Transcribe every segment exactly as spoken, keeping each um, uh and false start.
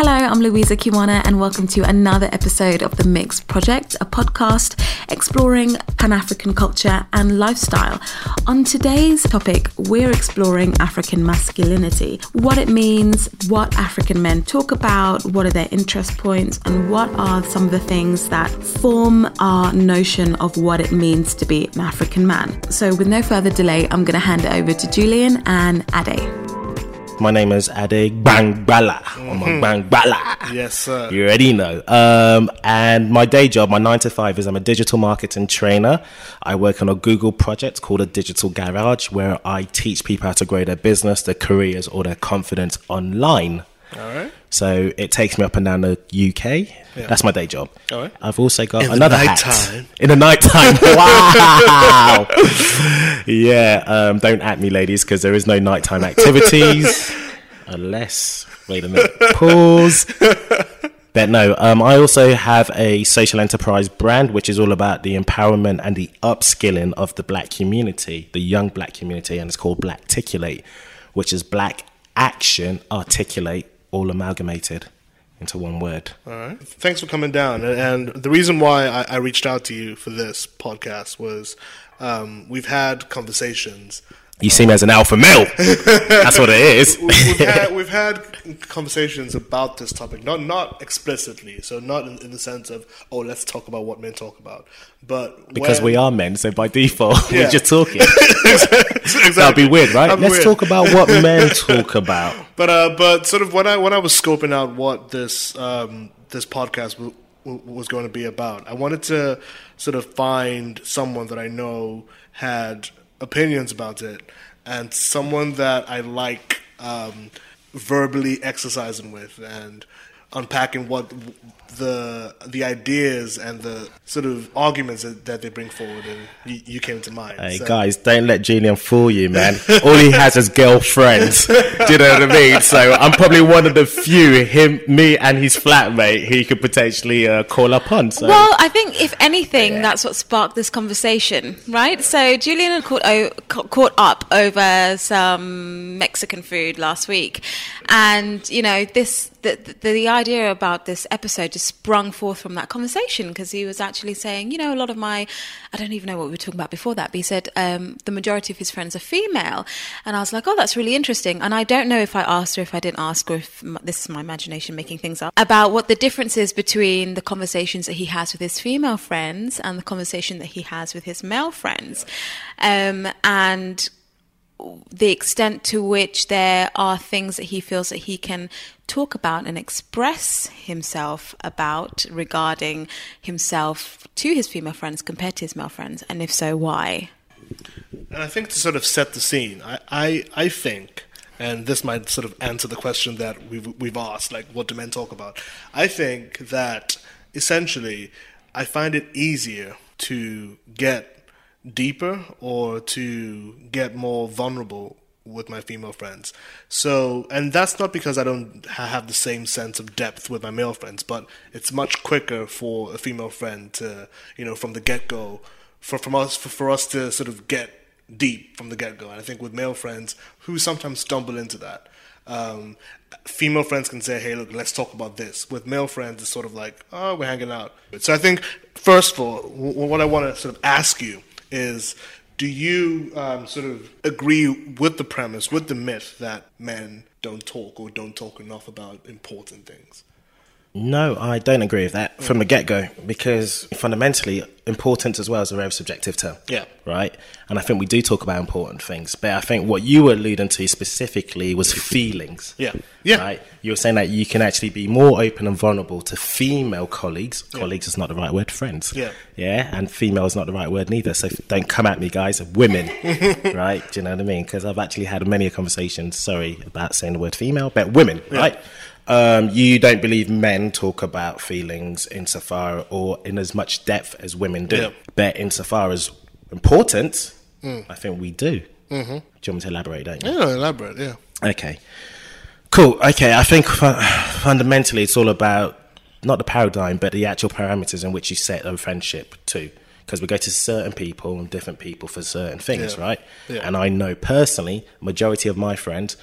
Hello, I'm Louisa Kiwana and welcome to another episode of The Mixed Project, a podcast exploring Pan-African culture and lifestyle. On today's topic, we're exploring African masculinity, what it means, what African men talk about, what are their interest points, and what are some of the things that form our notion of what it means to be an African man. So with no further delay, I'm going to hand it over to Julian and Ade. My name is Ade Bamgbala. Mm-hmm. I'm a Bamgbala. Yes, sir. You already know. Um, and my day job, my nine to five, is I'm a digital marketing trainer. I work on a Google project called a digital garage, where I teach people how to grow their business, their careers, or their confidence online. All right. So it takes me up and down the U K. Yeah. That's my day job. All right. I've also got in another hat. Time. In the night time. Wow. yeah. Um, don't at me, ladies, because there is no nighttime activities. Unless, wait a minute, pause. But no, um, I also have a social enterprise brand, which is all about the empowerment and the upskilling of the black community, the young black community, and it's called Blacticulate, which is black action, articulate, all amalgamated into one word. All right. Thanks for coming down. And the reason why I, I reached out to you for this podcast was um, we've had conversations. You um, see me as an alpha male. That's what it is. We've had, we've had conversations about this topic, not not explicitly, so not in, in the sense of, oh, let's talk about what men talk about. But because when, we are men, so by default, yeah. We're just talking. Exactly. That'd be weird, right? That'd let's weird. Talk about what men talk about. But uh, but sort of when I when I was scoping out what this um, this podcast w- w- was going to be about, I wanted to sort of find someone that I know had opinions about it, and someone that I like um, verbally exercising with and unpacking what the the ideas and the sort of arguments that, that they bring forward, and you, you came to mind. Hey, so. Guys, don't let Julian fool you, man. All he has is girlfriends. Do you know what I mean? So I'm probably one of the few, him, me and his flatmate, he could potentially uh, call upon. So. Well, I think if anything, yeah. That's what sparked this conversation, right? So Julian caught, o- caught up over some Mexican food last week, and, you know, this... The, the the idea about this episode just sprung forth from that conversation, because he was actually saying, you know, a lot of my, I don't even know what we were talking about before that, but he said um, the majority of his friends are female. And I was like, oh, that's really interesting. And I don't know if I asked or if I didn't ask, or if this is my imagination making things up, about what the difference is between the conversations that he has with his female friends and the conversation that he has with his male friends. Um, and the extent to which there are things that he feels that he can talk about and express himself about regarding himself to his female friends compared to his male friends, and if so, why? And I think to sort of set the scene, I, I, I think, and this might sort of answer the question that we've, we've asked, like, what do men talk about? I think that essentially I find it easier to get deeper or to get more vulnerable with my female friends. So, and that's not because I don't have the same sense of depth with my male friends, but it's much quicker for a female friend to, you know, from the get-go, for from us for, for us to sort of get deep from the get-go. And I think with male friends who sometimes stumble into that, um, female friends can say, hey, look, let's talk about this. With male friends, it's sort of like, oh, we're hanging out. So I think, first of all, w- what I want to sort of ask you is, do you um, sort of agree with the premise, with the myth that men don't talk or don't talk enough about important things? No, I don't agree with that from the get-go, because fundamentally, importance as well is a very subjective term. Yeah. Right? And I think we do talk about important things, but I think what you were alluding to specifically was feelings. Yeah. Yeah. Right? You were saying that you can actually be more open and vulnerable to female colleagues. Yeah. Colleagues is not the right word, friends. Yeah. Yeah, and female is not the right word neither, so don't come at me, guys, women. Right? Do you know what I mean? Because I've actually had many conversations, sorry, about saying the word female, but women, yeah. Right? Um, you don't believe men talk about feelings insofar or in as much depth as women do. Yeah. But insofar as importance, mm. I think we do. Mm-hmm. Do you want me to elaborate, don't you? Yeah, elaborate, yeah. Okay. Cool. Okay, I think fu- fundamentally it's all about not the paradigm, but the actual parameters in which you set a friendship to. Because we go to certain people and different people for certain things, yeah. Right? Yeah. And I know personally, majority of my friends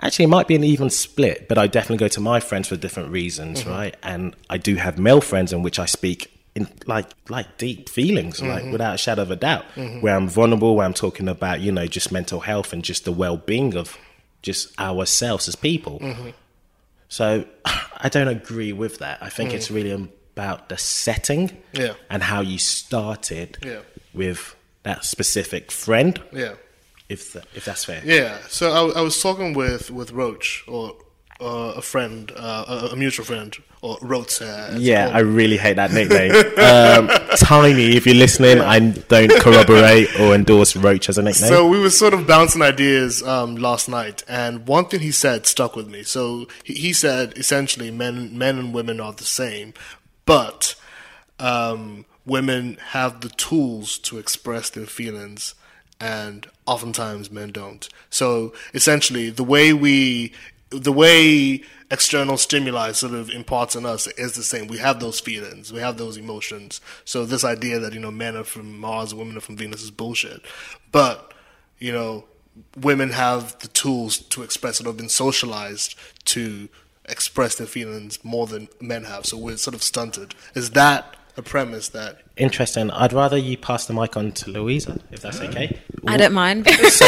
Actually, it might be an even split, but I definitely go to my friends for different reasons, mm-hmm. right? And I do have male friends in which I speak in like like deep feelings, mm-hmm. like without a shadow of a doubt, mm-hmm. where I'm vulnerable, where I'm talking about, you know, just mental health and just the well-being of just ourselves as people. Mm-hmm. So I don't agree with that. I think mm-hmm. it's really about the setting yeah. and how you started yeah. with that specific friend. Yeah. If the, if that's fair. Yeah. So I, I was talking with, with Roach or uh, a friend, uh, a, a mutual friend, or Roach. Uh, yeah, I really hate that nickname. um, Tiny, if you're listening, yeah. I don't corroborate or endorse Roach as a nickname. So we were sort of bouncing ideas um, last night, and one thing he said stuck with me. So he, he said essentially men men and women are the same, but um, women have the tools to express their feelings. And oftentimes men don't. So essentially, the way we, the way external stimuli sort of imparts on us is the same. We have those feelings, we have those emotions. So this idea that, you know, men are from Mars, women are from Venus is bullshit. But, you know, women have the tools to express it or have been socialized to express their feelings more than men have. So we're sort of stunted. Is that a premise that... Interesting. I'd rather you pass the mic on to Louisa, if that's okay. I don't mind. So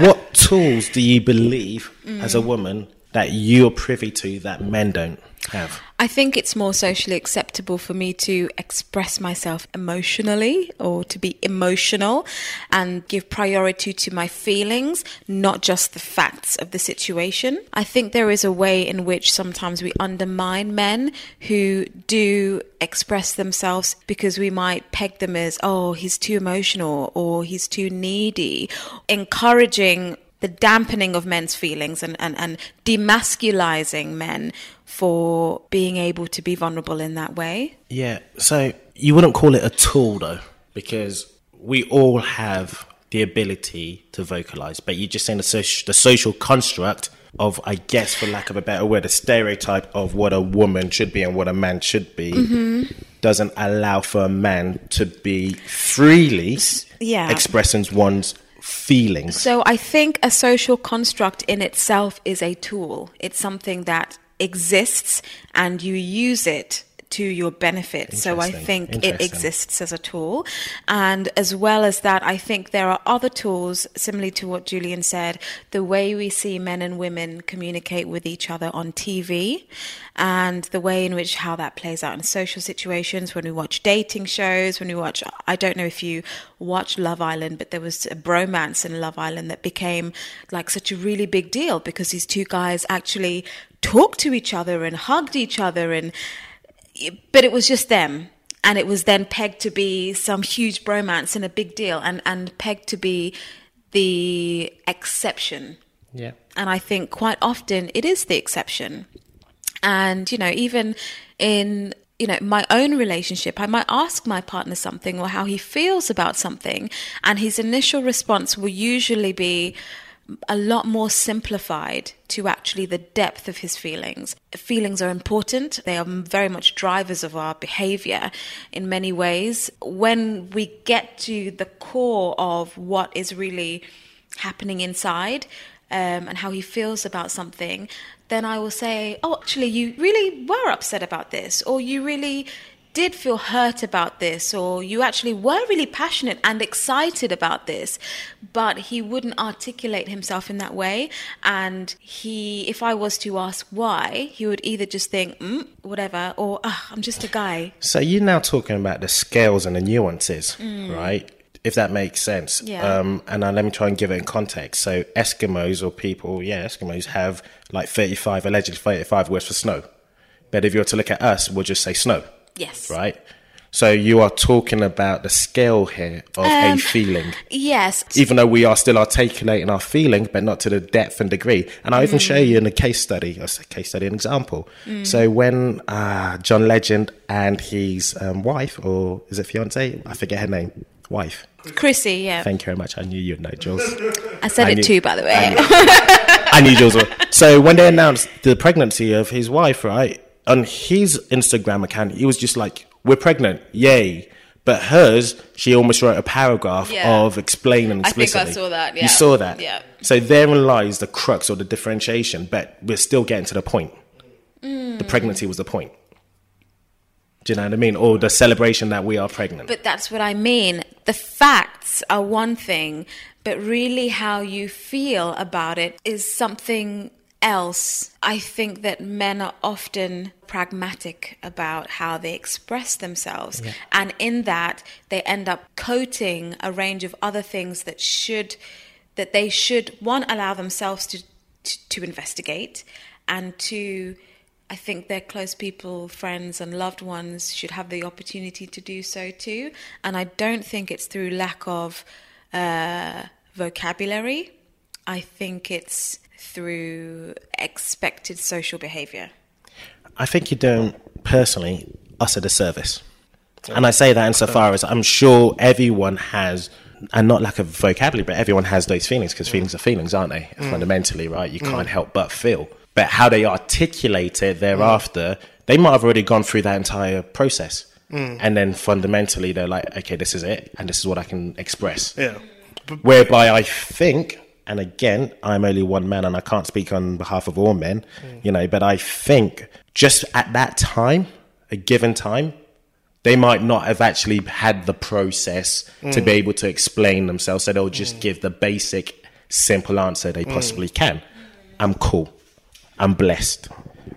what tools do you believe mm. as a woman that you're privy to that men don't have? I think it's more socially acceptable for me to express myself emotionally or to be emotional and give priority to my feelings, not just the facts of the situation. I think there is a way in which sometimes we undermine men who do express themselves because we might peg them as, oh, he's too emotional or he's too needy, encouraging the dampening of men's feelings and, and, and demasculizing men for being able to be vulnerable in that way. Yeah, so you wouldn't call it a tool though, because we all have the ability to vocalize, but you're just saying the social, the social construct of, I guess, for lack of a better word, a stereotype of what a woman should be and what a man should be mm-hmm. doesn't allow for a man to be freely yeah. expressing one's feelings. So I think a social construct in itself is a tool. It's something that exists and you use it to your benefit. So I think it exists as a tool. And as well as that, I think there are other tools, similarly to what Julian said, the way we see men and women communicate with each other on T V and the way in which how that plays out in social situations, when we watch dating shows, when we watch, I don't know if you watch Love Island, but there was a bromance in Love Island that became like such a really big deal because these two guys actually talked to each other and hugged each other and but it was just them, and it was then pegged to be some huge bromance and a big deal, and, and pegged to be the exception. Yeah. And I think quite often it is the exception. And, you know, even in, you know, my own relationship, I might ask my partner something or how he feels about something, and his initial response will usually be a lot more simplified to actually the depth of his feelings. Feelings are important. They are very much drivers of our behavior in many ways. When we get to the core of what is really happening inside, um, and how he feels about something, then I will say, oh, actually, you really were upset about this, or you really did feel hurt about this, or you actually were really passionate and excited about this, but he wouldn't articulate himself in that way. And he, if I was to ask why, he would either just think, mm, whatever, or oh, I'm just a guy. So you're now talking about the scales and the nuances, mm. right? If that makes sense. Yeah. Um, and I, let me try and give it in context. So Eskimos or people, yeah, Eskimos have like thirty-five, allegedly thirty-five words for snow. But if you were to look at us, we'll just say snow. Yes. Right? So you are talking about the scale here of um, a feeling. Yes. Even though we are still articulating our feeling, but not to the depth and degree. And I'll mm. even show you in a case study, a case study, an example. Mm. So when uh, John Legend and his um, wife, or is it fiancé? I forget her name. Wife. Chrissy, yeah. Thank you very much. I knew you'd know, Jules. I said I it knew, too, by the way. I knew, I knew Jules. So when they announced the pregnancy of his wife, right? On his Instagram account, he was just like, we're pregnant, yay. But hers, she almost wrote a paragraph yeah. of explaining explicitly. I think I saw that, yeah. You saw that? Yeah. So therein lies the crux or the differentiation, but we're still getting to the point. Mm. The pregnancy was the point. Do you know what I mean? Or the celebration that we are pregnant. But that's what I mean. The facts are one thing, but really how you feel about it is something else. I think that men are often pragmatic about how they express themselves. Yeah. And in that, they end up coating a range of other things that should, that they should, one, allow themselves to, to, to investigate, and two, I think their close people, friends and loved ones should have the opportunity to do so too. And I don't think it's through lack of uh, vocabulary. I think it's through expected social behaviour. I think you're doing, personally, us a disservice. And I say that insofar as I'm sure everyone has, and not lack of vocabulary, but everyone has those feelings, because feelings are feelings, aren't they? Mm. Fundamentally, right? You can't mm. help but feel. But how they articulate it thereafter, mm. they might have already gone through that entire process. Mm. And then fundamentally, they're like, okay, this is it. And this is what I can express. Yeah. Whereby I think, and again, I'm only one man and I can't speak on behalf of all men, mm. you know, but I think just at that time, a given time, they might not have actually had the process mm. to be able to explain themselves. So they'll just mm. give the basic, simple answer they possibly mm. can. I'm cool. I'm blessed.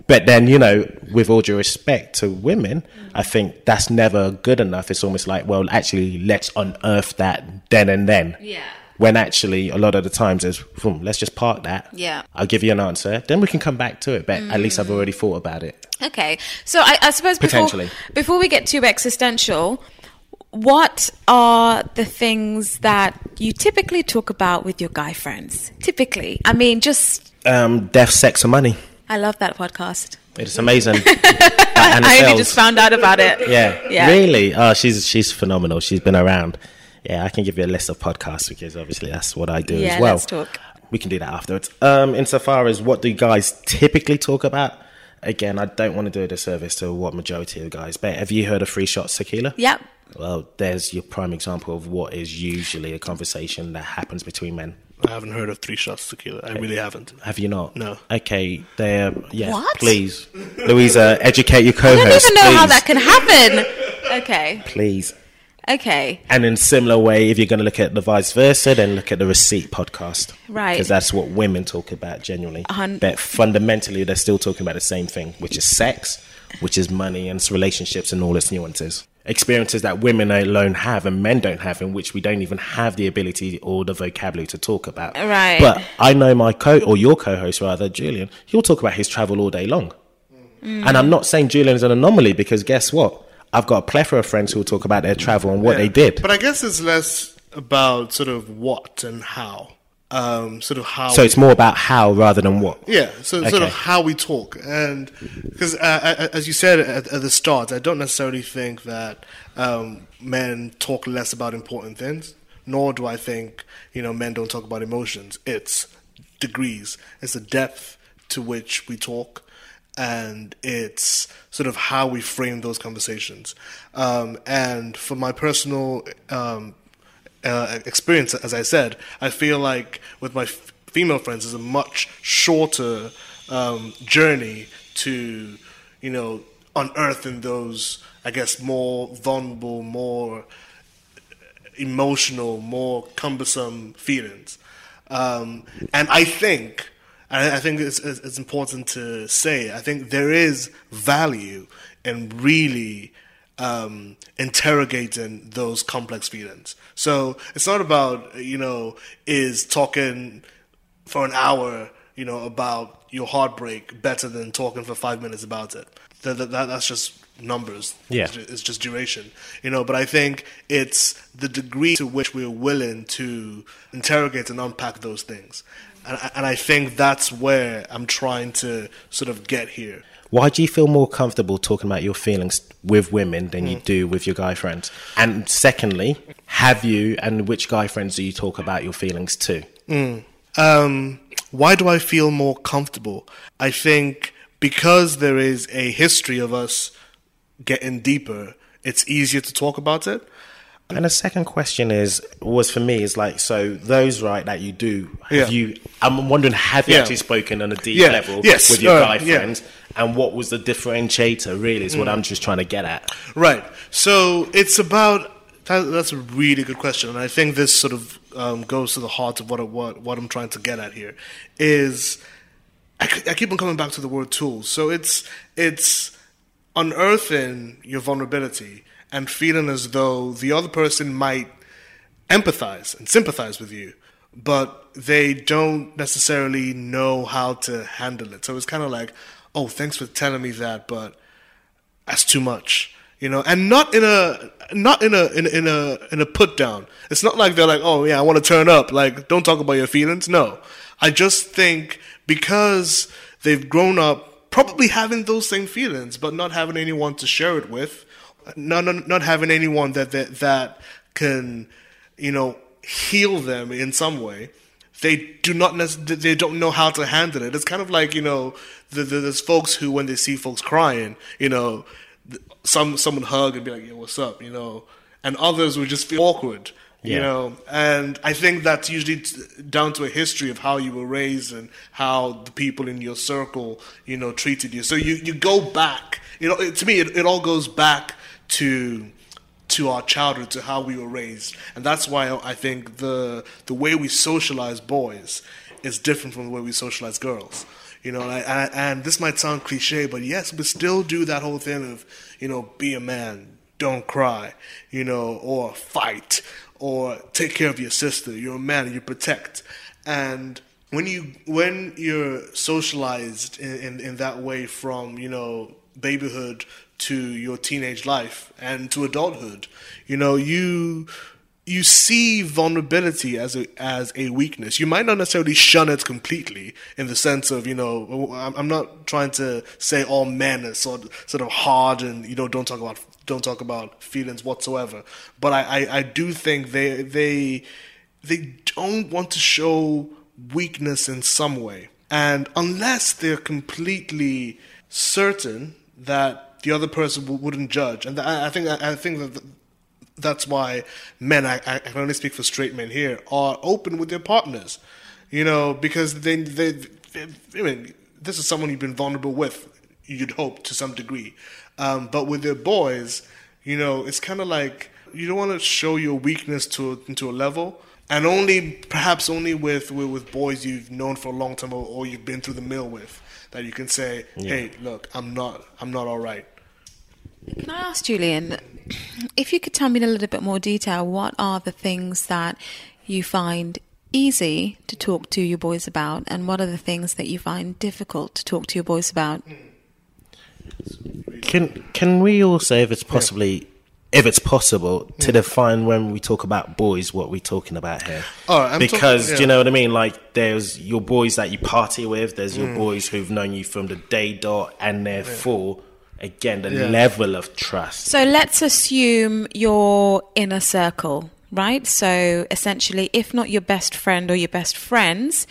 But then, you know, with all due respect to women, mm. I think that's never good enough. It's almost like, well, actually, let's unearth that then and then. Yeah. When actually, a lot of the times is, boom, let's just park that. Yeah. I'll give you an answer. Then we can come back to it. But mm. at least I've already thought about it. Okay. So I, I suppose before, Potentially. before we get too existential, what are the things that you typically talk about with your guy friends? Typically. I mean, just... Um, death, sex, or money. I love that podcast. It's amazing. I only just found out about it. Yeah, yeah. Really? Oh, she's she's phenomenal. She's been around. Yeah, I can give you a list of podcasts because obviously that's what I do yeah, as well. Yeah, let's talk. We can do that afterwards. Um, insofar as what do you guys typically talk about? Again, I don't want to do a disservice to what majority of guys, but have you heard of Three Shots Tequila? Yep. Well, there's your prime example of what is usually a conversation that happens between men. I haven't heard of Three Shots Tequila. I really haven't. Have you not? No. Okay. They're, yeah. What? Please. Louisa, educate your co-host. I don't even know please. how that can happen. Okay. Please. Okay. And in a similar way, if you're going to look at the vice versa, then look at the Receipt podcast. Right. Because that's what women talk about genuinely. Um, but fundamentally, they're still talking about the same thing, which is sex, which is money and relationships and all its nuances. Experiences that women alone have and men don't have, in which we don't even have the ability or the vocabulary to talk about. Right. But I know my co or your co-host rather, Julian, he'll talk about his travel all day long. Mm. And I'm not saying Julian's an anomaly because guess what? I've got a plethora of friends who will talk about their travel and what yeah. they did. But I guess it's less about sort of what and how. Um, sort of how. So it's more about how rather than what. Yeah, so okay. sort of how we talk, and because uh, as you said at, at the start, I don't necessarily think that um, men talk less about important things. Nor do I think you know men don't talk about emotions. It's degrees. It's the depth to which we talk, and it's sort of how we frame those conversations. Um, and for my personal. Um, Uh, experience, as I said, I feel like with my f- female friends, is a much shorter um, journey to, you know, unearthing those, I guess, more vulnerable, more emotional, more cumbersome feelings. Um, and I think, and I think it's, it's important to say, I think there is value in really. Um, interrogating those complex feelings. So it's not about, you know, is talking for an hour, you know, about your heartbreak better than talking for five minutes about it. That, that, that's just numbers. Yeah. It's just duration, you know, but I think it's the degree to which we're willing to interrogate and unpack those things. And, and I think that's where I'm trying to sort of get here. Why do you feel more comfortable talking about your feelings with women than mm. you do with your guy friends? And secondly, have you and which guy friends do you talk about your feelings to? Mm. Um, why do I feel more comfortable? I think because there is a history of us getting deeper it's easier to talk about it. And the second question is, was for me, is like, so those, right, that you do, have yeah. you, I'm wondering, have you yeah. actually spoken on a deep yeah. level yes. with your uh, guy yeah. friends? And what was the differentiator, really, is mm. what I'm just trying to get at. Right. So it's about, that, that's a really good question. And I think this sort of um, goes to the heart of what, what, what I'm trying to get at here is, I, I keep on coming back to the word tools. So it's it's unearthing your vulnerability and feeling as though the other person might empathize and sympathize with you, but they don't necessarily know how to handle it. So it's kind of like, oh, thanks for telling me that, but that's too much, you know. And not in a not in a in, in a in a put down. It's not like they're like, oh yeah, I want to turn up. Like, don't talk about your feelings. No, I just think because they've grown up probably having those same feelings, but not having anyone to share it with. Not, not not having anyone that, that that can, you know, heal them in some way. They do not nec- they don't know how to handle it. It's kind of like, you know, the, the, there's folks who, when they see folks crying, you know, some someone hug and be like, "Yo, what's up?" You know, and others would just feel awkward. Yeah. You know, and I think that's usually t- down to a history of how you were raised and how the people in your circle, you know, treated you. So you, you go back. You know, it, to me, it, it all goes back to to our childhood, to how we were raised. And that's why I think the the way we socialize boys is different from the way we socialize girls. You know, and, I, and this might sound cliche, but yes, we still do that whole thing of, you know, be a man, don't cry, you know, or fight, or take care of your sister. You're a man, you protect. And when you when you're socialized in, in, in that way from, you know, babyhood to your teenage life and to adulthood, you know, you you see vulnerability as a as a weakness. You might not necessarily shun it completely in the sense of, you know, I'm not trying to say all men are sort sort of hard and, you know, don't talk about don't talk about feelings whatsoever. But I, I, I do think they they they don't want to show weakness in some way, and unless they're completely certain that the other person wouldn't judge. And I think I think that that's why men, I, I can only speak for straight men here, are open with their partners, you know, because they, they, they I mean, this is someone you've been vulnerable with, you'd hope, to some degree. Um, but with their boys, you know, it's kind of like you don't want to show your weakness to, to a level. And only, perhaps only with, with, with boys you've known for a long time or, or you've been through the mill with, that you can say, hey, yeah. look, I'm not, I'm not all right. Can I ask, Julian, if you could tell me in a little bit more detail, what are the things that you find easy to talk to your boys about, and what are the things that you find difficult to talk to your boys about? Can can we also, if it's possibly, if it's possible, to define when we talk about boys, what we're talking about here? Oh, I'm because, talking, yeah. do you know what I mean? Like, there's your boys that you party with, there's your mm. boys who've known you from the day dot, and therefore... Yeah. Again, the yeah. level of trust. So let's assume your inner circle, right? So essentially, if not your best friend or your best friends,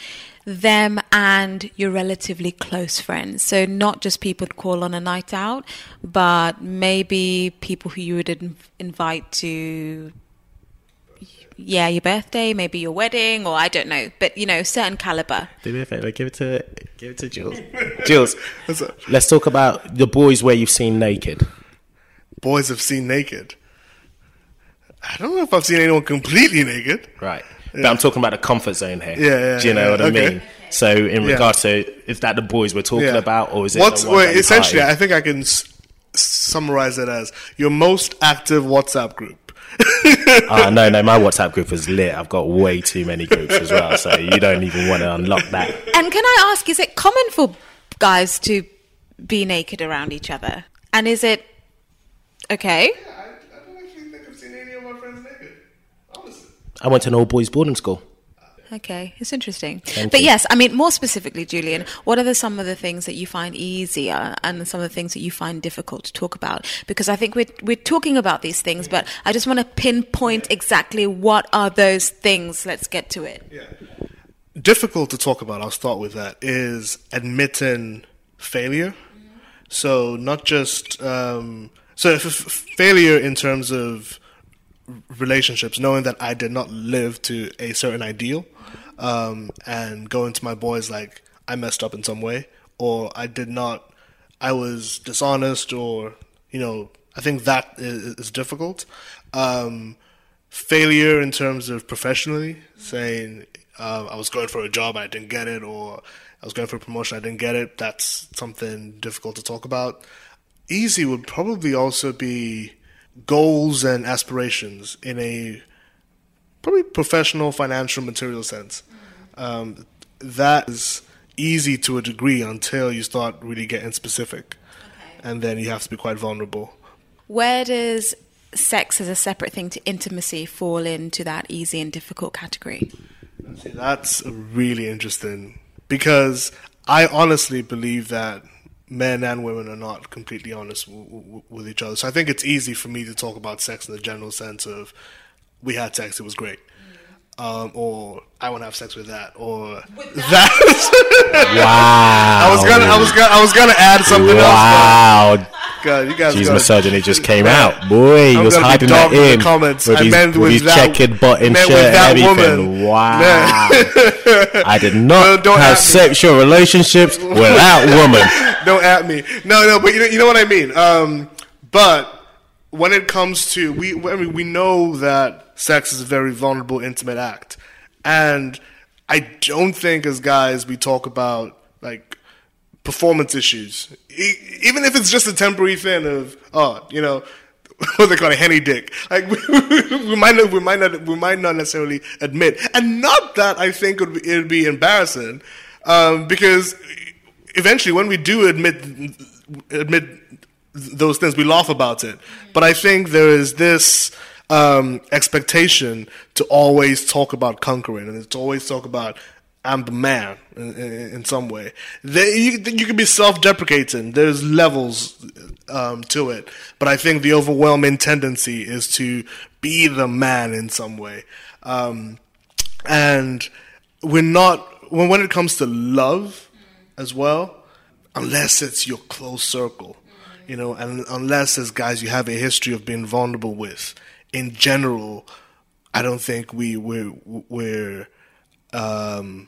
them and your relatively close friends. So not just people to call on a night out, but maybe people who you would in- invite to... Yeah, your birthday, maybe your wedding, or I don't know, but you know, certain caliber. Do me a favor, give it to give it to Jules. Jules, let's talk about the boys where you've seen naked. Boys have seen naked. I don't know if I've seen anyone completely naked. Right, yeah. But I'm talking about the comfort zone here. Yeah, yeah. Do you know yeah, what I okay. mean? So, in regards yeah. to, is that the boys we're talking yeah. about, or is it? What's well, essentially? Party? I think I can s- summarize it as your most active WhatsApp group. uh, no, no, my WhatsApp group is lit. I've got way too many groups as well, so you don't even want to unlock that. And can I ask, is it common for guys to be naked around each other? And is it okay? Yeah, I, I don't actually think I've seen any of my friends naked, honestly. I went to an all-boys boarding school. Okay, it's interesting. Thank but you. Yes, I mean, more specifically, Julian, what are the, some of the things that you find easier and some of the things that you find difficult to talk about? Because I think we're, we're talking about these things, but I just want to pinpoint exactly what are those things. Let's get to it. Yeah. Difficult to talk about, I'll start with that, is admitting failure. Mm-hmm. So not just um, So if failure in terms of relationships, knowing that I did not live to a certain ideal, um, and going to my boys like, I messed up in some way, or I did not, I was dishonest, or, you know, I think that is, is difficult. Um, failure in terms of professionally, saying uh, I was going for a job, I didn't get it, or I was going for a promotion, I didn't get it. That's something difficult to talk about. Easy would probably also be goals and aspirations in a probably professional, financial, material sense. Um, that is easy to a degree until you start really getting specific. Okay. And then you have to be quite vulnerable. Where does sex as a separate thing to intimacy fall into that easy and difficult category? See, that's really interesting, because I honestly believe that men and women are not completely honest w- w- with each other. So I think it's easy for me to talk about sex in the general sense of, we had sex, it was great. Um, or I want to have sex with that, or with that. that. Wow! I was gonna, I was gonna, I was gonna add something wow. else. Wow! God, you guys. Jeez, gotta, misogyny just came man. out. Boy, he was hiding that in, in the comments. With his, with his that, checkered button shirt and everything. Woman. Wow! I did not no, have sexual relationships without women. Don't at me. No, no, but you know, you know what I mean. Um, but when it comes to we, I mean, we know that. Sex is a very vulnerable, intimate act. And I don't think as guys we talk about, like, performance issues. E- even if it's just a temporary thing of, oh, you know, what they call a henny dick. Like, we, we, might not, we, might not, we might not necessarily admit. And not that I think it would, it would be embarrassing, um, because eventually when we do admit admit those things, we laugh about it. But I think there is this... Um, expectation to always talk about conquering, and to always talk about I'm the man in, in, in some way. They, you, you can be self-deprecating. There's levels um, to it, but I think the overwhelming tendency is to be the man in some way. Um, and we're not when when it comes to love as well, unless it's your close circle, you know, and unless as guys you have a history of being vulnerable with. In general, I don't think we we're, we're um,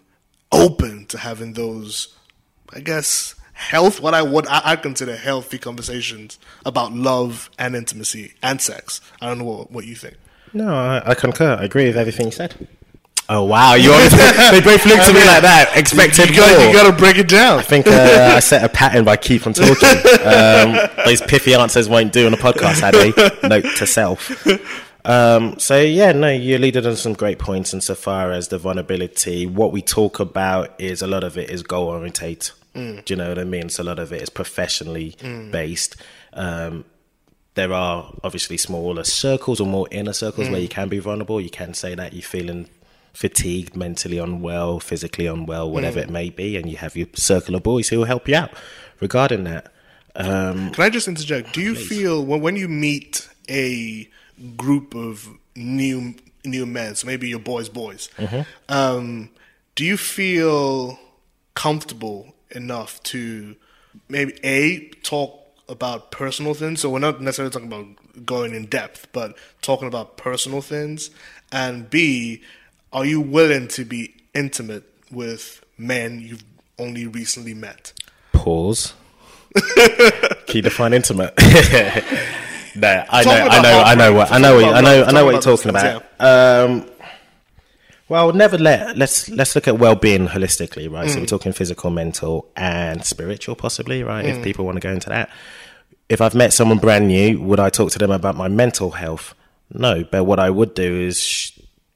open to having those, I guess, health. What I would I, I consider healthy conversations about love and intimacy and sex. I don't know what, what you think. No, I, I concur. I agree with everything you said. Oh wow! You they both looked at me like that. Expected you, you, gotta, you gotta break it down. I think uh, I set a pattern by keep on talking. Um, those pithy answers won't do on a podcast, Ade. Note to self. Um, so yeah, no, you leaded on some great points insofar as the vulnerability. What we talk about is a lot of it is goal oriented. Mm. Do you know what I mean? So a lot of it is professionally mm. based. Um, There are obviously smaller circles or more inner circles mm. where you can be vulnerable. You can say that you're feeling fatigued, mentally unwell, physically unwell, whatever mm. it may be, and you have your circle of boys who will help you out regarding that. Um, Can I just interject? Do you please. feel when, when you meet a group of new new men, so maybe your boys' boys, mm-hmm. um, do you feel comfortable enough to maybe a talk about personal things? So we're not necessarily talking about going in depth, but talking about personal things, and b are you willing to be intimate with men you've only recently met? Pause. Key define intimate. No, I know, I know, I know what, I know, I know, I know what you're talking about. Um, well, never let let's let's look at well-being holistically, right? Mm. So we're talking physical, mental, and spiritual, possibly, right? Mm. If people want to go into that. If I've met someone brand new, would I talk to them about my mental health? No, but what I would do is. Sh-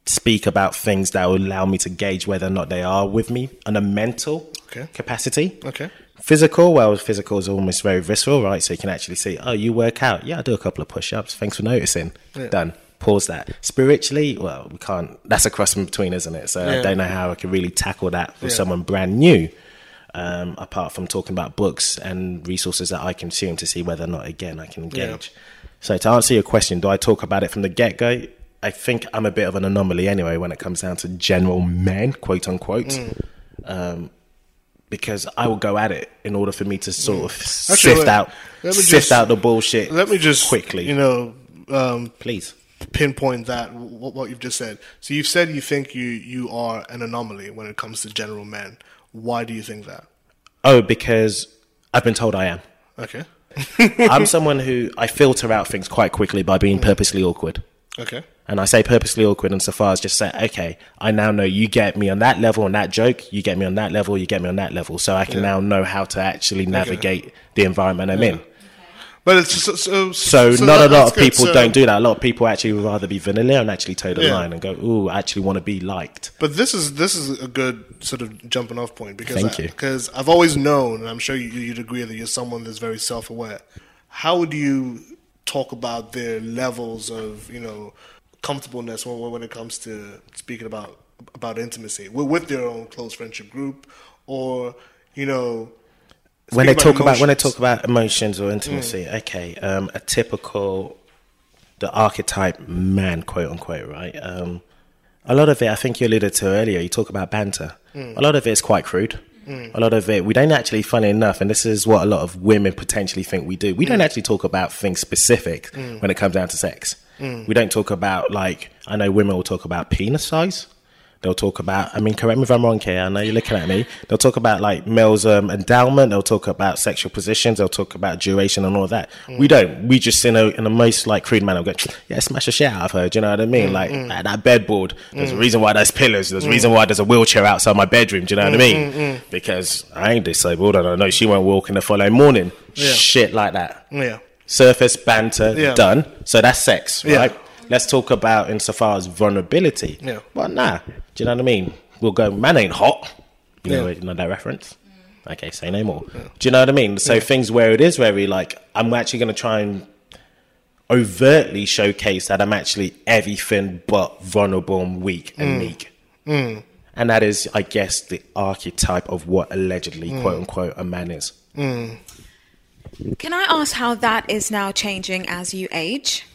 speak about things that will allow me to gauge whether or not they are with me on a mental okay. capacity. Okay. Physical, well, physical is almost very visceral, right? So you can actually see, oh, you work out. Yeah, I do a couple of push-ups. Thanks for noticing. Yeah. Done. Pause that. Spiritually, well, we can't. That's a cross in between, isn't it? So yeah. I don't know how I can really tackle that with yeah. someone brand new, um, apart from talking about books and resources that I consume to see whether or not, again, I can engage. Yeah. So to answer your question, do I talk about it from the get-go? I think I'm a bit of an anomaly anyway when it comes down to general men, quote unquote. Mm. Um, because I will go at it in order for me to sort of Actually, sift let, out let sift just, out the bullshit. Let me just quickly, you know, um, please pinpoint that what, what you've just said. So you've said you think you you are an anomaly when it comes to general men. Why do you think that? Oh, because I've been told I am. Okay. I'm someone who I filter out things quite quickly by being purposely awkward. Okay. And I say purposely awkward insofar as just say, okay, I now know you get me on that level on that joke, you get me on that level, you get me on that level. So I can yeah. now know how to actually navigate okay. the environment I'm yeah. in. Okay. But it's so, so, so, so not that, a lot of people so, don't do that. A lot of people actually would rather be vanilla and actually toe the yeah. line and go, ooh, I actually want to be liked. But this is this is a good sort of jumping off point because Thank I, you. because I've always known, and I'm sure you, you'd agree that you're someone that's very self-aware. How would you talk about their levels of, you know, comfortableness when, when it comes to speaking about about intimacy with, with their own close friendship group, or you know, when they about talk emotions. about when they talk about emotions or intimacy? Mm. Okay, um, a typical the archetype man, quote unquote, right? Um, a lot of it, I think you alluded to earlier. You talk about banter. Mm. A lot of it is quite crude. Mm. A lot of it, we don't actually, funny enough, and this is what a lot of women potentially think we do. We mm. don't actually talk about things specific mm. when it comes down to sex. Mm. We don't talk about, like, I know women will talk about penis size. They'll talk about, I mean, correct me if I'm wrong, Kay, I know you're looking at me. They'll talk about, like, male's um, endowment. They'll talk about sexual positions. They'll talk about duration and all that. Mm. We don't. We just, you know, in the most, like, crude manner, go, yeah, smash the shit out of her. Do you know what I mean? Mm. Like, mm. that bedboard, there's mm. a reason why there's pillows. There's mm. a reason why there's a wheelchair outside my bedroom. Do you know mm. what I mean? Mm. Because I ain't disabled. I don't know. She won't walk in the following morning. Yeah. Shit like that. Yeah. Surface banter, yeah. done. So that's sex, right? Yeah. Let's talk about insofar as vulnerability. Yeah. But nah, do you know what I mean? We'll go, man ain't hot. You know, yeah. you know that reference? Yeah. Okay, say no more. Yeah. Do you know what I mean? So yeah. things where it is very like, I'm actually going to try and overtly showcase that I'm actually everything but vulnerable and weak and mm. meek. Mm. And that is, I guess, the archetype of what allegedly, mm. quote unquote, a man is. Mm. Can I ask how that is now changing as you age?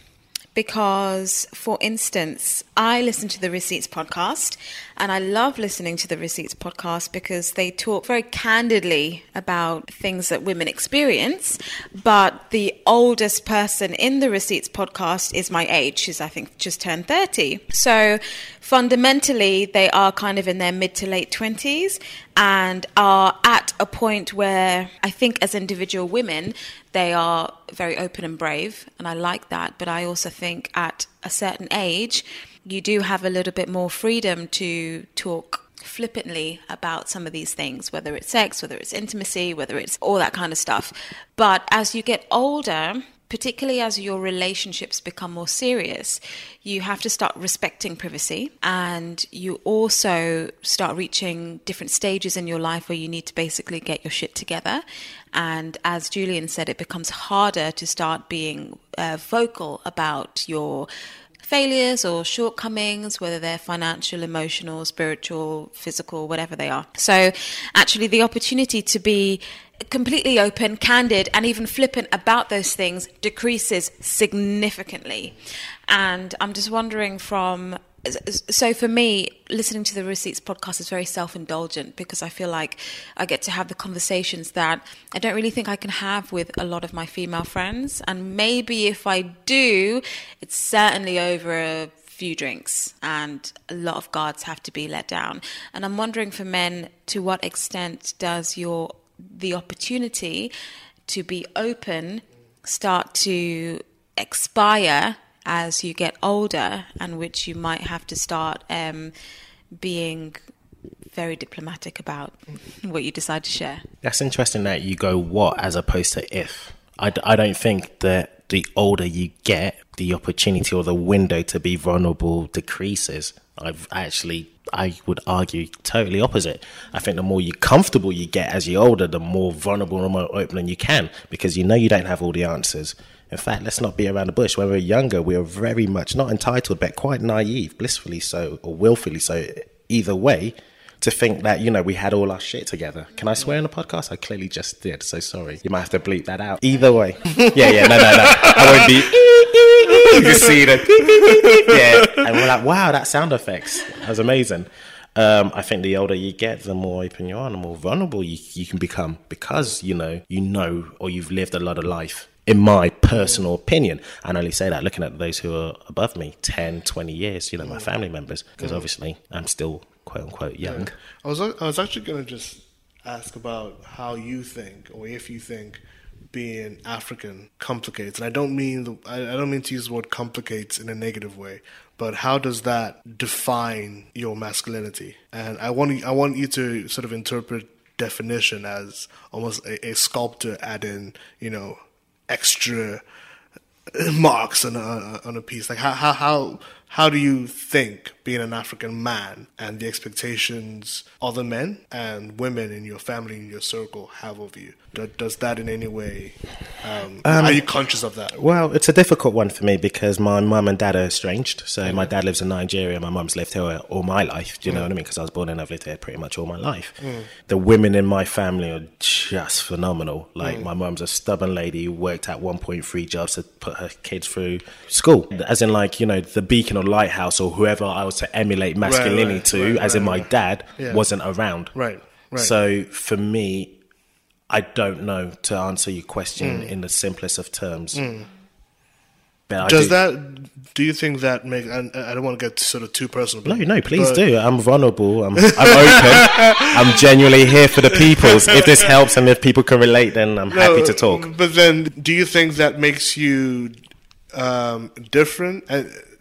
Because, for instance, I listen to the Receipts podcast, and I love listening to the Receipts podcast because they talk very candidly about things that women experience. But the oldest person in the Receipts podcast is my age. She's, I think, just turned thirty. So fundamentally, they are kind of in their mid to late twenties and are at a point where I think as individual women, they are very open and brave, and I like that. But I also think at a certain age, you do have a little bit more freedom to talk flippantly about some of these things, whether it's sex, whether it's intimacy, whether it's all that kind of stuff. But as you get older, particularly as your relationships become more serious, you have to start respecting privacy, and you also start reaching different stages in your life where you need to basically get your shit together. And as Julian said, it becomes harder to start being uh, vocal about your failures or shortcomings, whether they're financial, emotional, spiritual, physical, whatever they are. So actually the opportunity to be completely open, candid, and even flippant about those things decreases significantly. And I'm just wondering from... So for me, listening to the Receipts podcast is very self-indulgent because I feel like I get to have the conversations that I don't really think I can have with a lot of my female friends. And maybe if I do, it's certainly over a few drinks and a lot of guards have to be let down. And I'm wondering for men, to what extent does your the opportunity to be open start to expire as you get older, and which you might have to start um, being very diplomatic about what you decide to share? That's interesting that you go what as opposed to if. I, d- I don't think that the older you get, the opportunity or the window to be vulnerable decreases. I've actually, I would argue totally opposite. I think the more you comfortable you get as you're older, the more vulnerable and more open you can, because you know you don't have all the answers. In fact, let's not be around the bush. When we were younger, we were very much not entitled, but quite naive, blissfully so, or willfully so, either way, to think that, you know, we had all our shit together. Can I swear on the podcast? I clearly just did, so sorry. You might have to bleep that out. Either way. Yeah, yeah, no, no, no. I won't be... You see the... Yeah, and we're like, wow, that sound effects. That was amazing. Um, I think the older you get, the more open you are, the more vulnerable you, you can become, because, you know, you know, or you've lived a lot of life, in my personal opinion. And I only say that looking at those who are above me, ten, twenty years, you know, my family members, because obviously I'm still quote unquote young. Yeah. I was I was actually going to just ask about how you think, or if you think, being African complicates, and I don't mean the, I, I don't mean to use the word complicates in a negative way, but how does that define your masculinity? And I want I want you to sort of interpret definition as almost a, a sculptor adding, you know, extra marks on a, on a piece. Like how how how how do you think being an African man and the expectations other men and women in your family, in your circle, have of you? Do, does that in any way? Um, um, are you conscious of that? Well, it's a difficult one for me because my mum and dad are estranged. So mm. my dad lives in Nigeria. My mum's lived here all my life. Do you mm. know what I mean? Because I was born and I've lived here pretty much all my life. Mm. The women in my family are just phenomenal. Like mm. my mum's a stubborn lady who worked at one point three jobs to put her kids through school. Mm. As in, like, you know, the beacon or lighthouse or whoever I was to emulate masculinity right, right, to, right, as right, in my right. dad yeah. wasn't around. Right, right. So for me, I don't know to answer your question mm. in the simplest of terms. Mm. But Does do. that? Do you think that makes? I, I don't want to get sort of too personal. No, no, please but, do. I'm vulnerable. I'm, I'm open. I'm genuinely here for the peoples. If this helps and if people can relate, then I'm no, happy to talk. But then, do you think that makes you um, different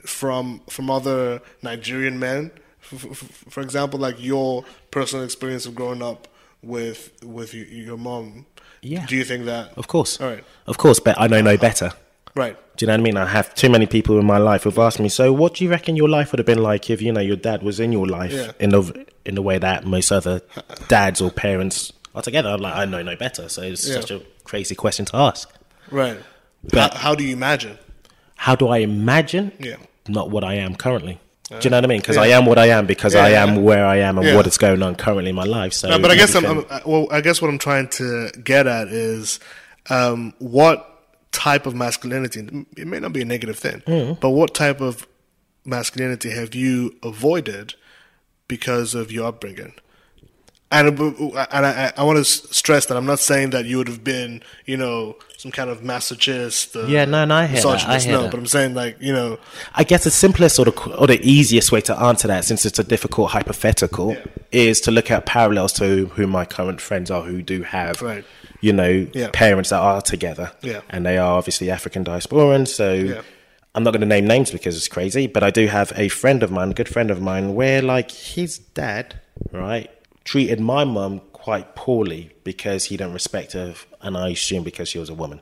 from from other Nigerian men? For, for, for example, like your personal experience of growing up with with you, your mom. Yeah. Do you think that? Of course. All right. Of course, but I know no better. Right. Do you know what I mean? I have too many people in my life who've asked me, so what do you reckon your life would have been like if, you know, your dad was in your life yeah. in the in the way that most other dads or parents are together? I'm like, I know no better. So it's yeah. such a crazy question to ask. Right. But how, how do you imagine? How do I imagine? Yeah. Not what I am currently. Do you know what I mean? Because yeah. I am what I am because yeah, I am yeah. where I am and yeah. what is going on currently in my life. So, no, but I guess I'm, I'm, well, I guess what I'm trying to get at is um, what type of masculinity. It may not be a negative thing, mm. but what type of masculinity have you avoided because of your upbringing? And and I, I want to stress that I'm not saying that you would have been, you know, some kind of masochist. Uh, yeah, no, no, I hear that. I hear no, that. But I'm saying, like, you know, I guess the simplest or the, or the easiest way to answer that, since it's a difficult hypothetical, yeah. is to look at parallels to who my current friends are who do have, right. you know, yeah. parents that are together. Yeah. And they are obviously African diasporan, so... Yeah. I'm not going to name names because it's crazy, but I do have a friend of mine, a good friend of mine, where, like, his dad, right... treated my mum quite poorly because he didn't respect her, and I assume because she was a woman,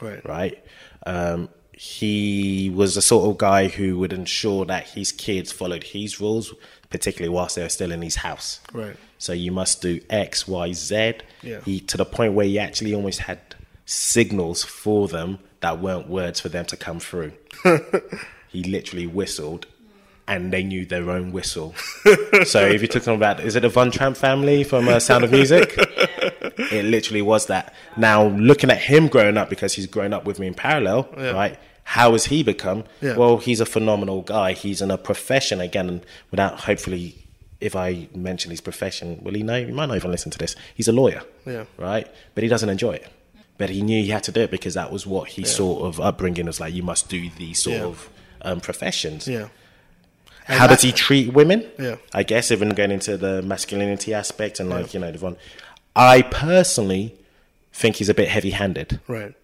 right? Right. Um, he was the sort of guy who would ensure that his kids followed his rules, particularly whilst they were still in his house. Right. So you must do X, Y, Z. Yeah. He, to the point where he actually almost had signals for them that weren't words for them to come through. He literally whistled. And they knew their own whistle. So if you're talking about, is it a Von Trapp family from uh, Sound of Music? It literally was that. Now, looking at him growing up, because he's grown up with me in parallel, yeah. right? How has he become? Yeah. Well, he's a phenomenal guy. He's in a profession, again, without hopefully, if I mention his profession, will he know? He might not even listen to this. He's a lawyer, yeah. right? But he doesn't enjoy it. But he knew he had to do it because that was what his yeah. sort of upbringing was like. You must do these sort yeah. of um, professions. Yeah. And how does he treat women? Yeah. I guess even going into the masculinity aspect and like, yeah. you know, Devon, I personally think he's a bit heavy-handed. Right.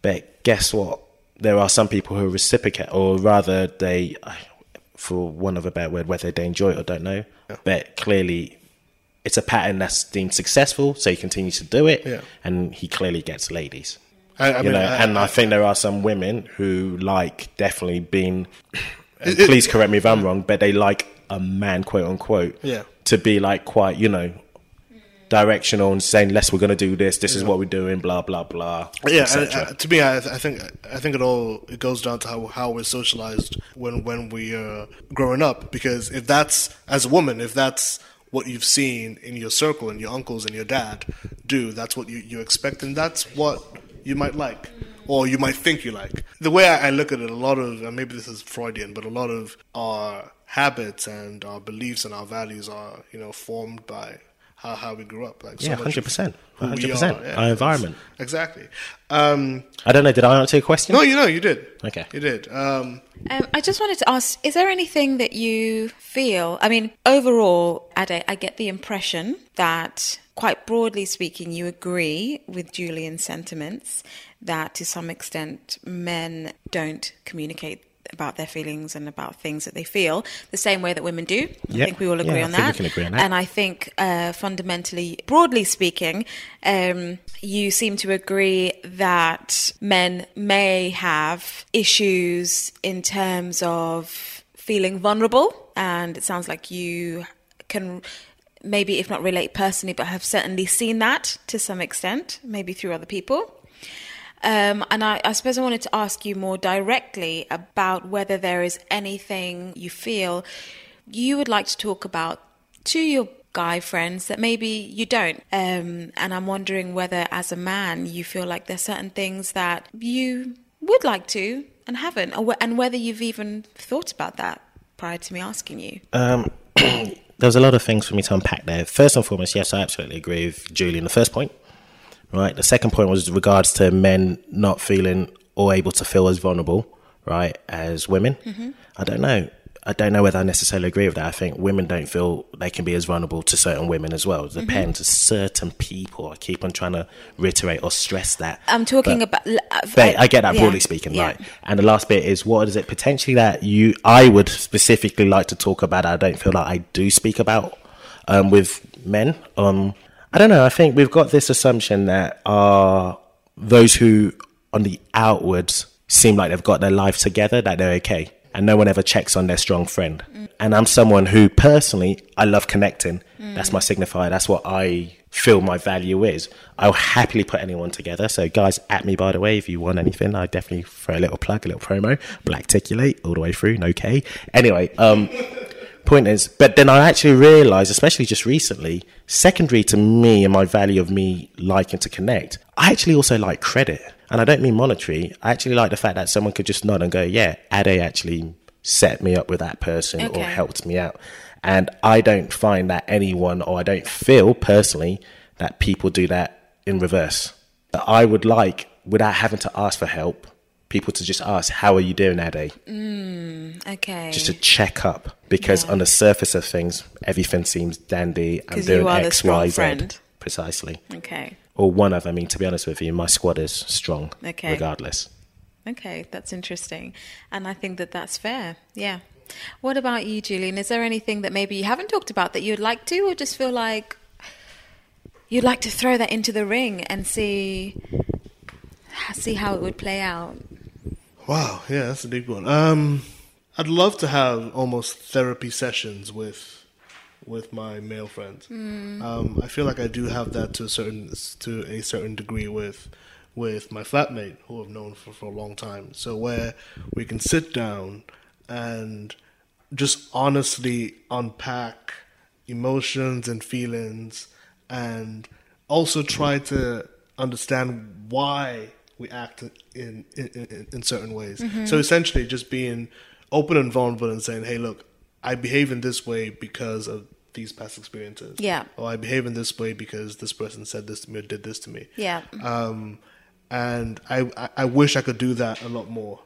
But guess what? There are some people who reciprocate, or rather they, for want of a better word, whether they enjoy it or don't know, yeah. but clearly it's a pattern that's deemed successful, so he continues to do it, yeah. and he clearly gets ladies. I, I you mean, know, I, and I, I think there are some women who like definitely being... It, it, please correct me if I'm wrong, but they like a man, quote unquote, yeah. to be like quite, you know, directional and saying, "Let's, we're going to do this. This yeah. is what we're doing." Blah blah blah. Yeah, and, uh, to me, I, th- I think I think it all it goes down to how, how we're socialized when when we are uh, growing up. Because if that's as a woman, if that's what you've seen in your circle and your uncles and your dad do, that's what you, you expect, and that's what you might like. Or you might think you like. The way I look at it, a lot of, and maybe this is Freudian, but a lot of our habits and our beliefs and our values are, you know, formed by how, how we grew up. Like, so yeah, one hundred percent. one hundred percent. Are, yeah, our environment. Exactly. Um, I don't know. Did I answer your question? No, you know, you did. Okay. You did. Um, um, I just wanted to ask, is there anything that you feel, I mean, overall, Ade, I get the impression that, quite broadly speaking, you agree with Julian's sentiments that to some extent men don't communicate about their feelings and about things that they feel the same way that women do. Yep. I think we all agree, yeah, on that. We can agree on that. And I think uh, fundamentally, broadly speaking, um, you seem to agree that men may have issues in terms of feeling vulnerable. And it sounds like you can maybe, if not relate personally, but have certainly seen that to some extent, maybe through other people. Um, and I, I suppose I wanted to ask you more directly about whether there is anything you feel you would like to talk about to your guy friends that maybe you don't. Um, and I'm wondering whether as a man you feel like there's certain things that you would like to and haven't, or, and whether you've even thought about that prior to me asking you. Um There's a lot of things for me to unpack there. First and foremost, yes, I absolutely agree with Julian. The first point. Right. The second point was regards to men not feeling or able to feel as vulnerable, right, as women. Mm-hmm. I don't know. I don't know whether I necessarily agree with that. I think women don't feel they can be as vulnerable to certain women as well. It depends. Mm-hmm. Certain people. I keep on trying to reiterate or stress that. I'm talking but, about... I, I get that, yeah, broadly speaking, yeah, right? And the last bit is, what is it potentially that you, I would specifically like to talk about that I don't feel like I do speak about um, with men? Um I don't know. I think we've got this assumption that uh, those who on the outwards seem like they've got their life together, that they're okay. And no one ever checks on their strong friend. Mm. And I'm someone who personally, I love connecting. Mm. That's my signifier. That's what I feel my value is. I'll happily put anyone together. So guys, at me, by the way, if you want anything, I definitely throw a little plug, a little promo. Blacticulate all the way through. No K. Anyway, um... point is, but then I actually realized, especially just recently, secondary to me and my value of me liking to connect, I actually also like credit. And I don't mean monetary. I actually like the fact that someone could just nod and go, yeah, Ade actually set me up with that person, okay, or helped me out. And I don't find that anyone, or I don't feel personally that people do that in reverse. But I would like, without having to ask for help, people to just ask, how are you doing, Ade? Mm, okay. Just to check up. Because yeah, on the surface of things, everything seems dandy. I'm doing X, Y, Z. Precisely. Okay. Or one of, I mean, to be honest with you, my squad is strong, okay, regardless. Okay, that's interesting. And I think that that's fair. Yeah. What about you, Julian? Is there anything that maybe you haven't talked about that you'd like to, or just feel like you'd like to throw that into the ring and see, see how it would play out? Wow, yeah, that's a deep one. Um, I'd love to have almost therapy sessions with with my male friends. Mm. Um, I feel like I do have that to a certain to a certain degree with with my flatmate, who I've known for, for a long time. So where we can sit down and just honestly unpack emotions and feelings, and also try to understand why we act in in, in certain ways. Mm-hmm. So essentially just being open and vulnerable and saying, hey, look, I behave in this way because of these past experiences. Yeah. Or I behave in this way because this person said this to me or did this to me. Yeah. Um, and I, I wish I could do that a lot more.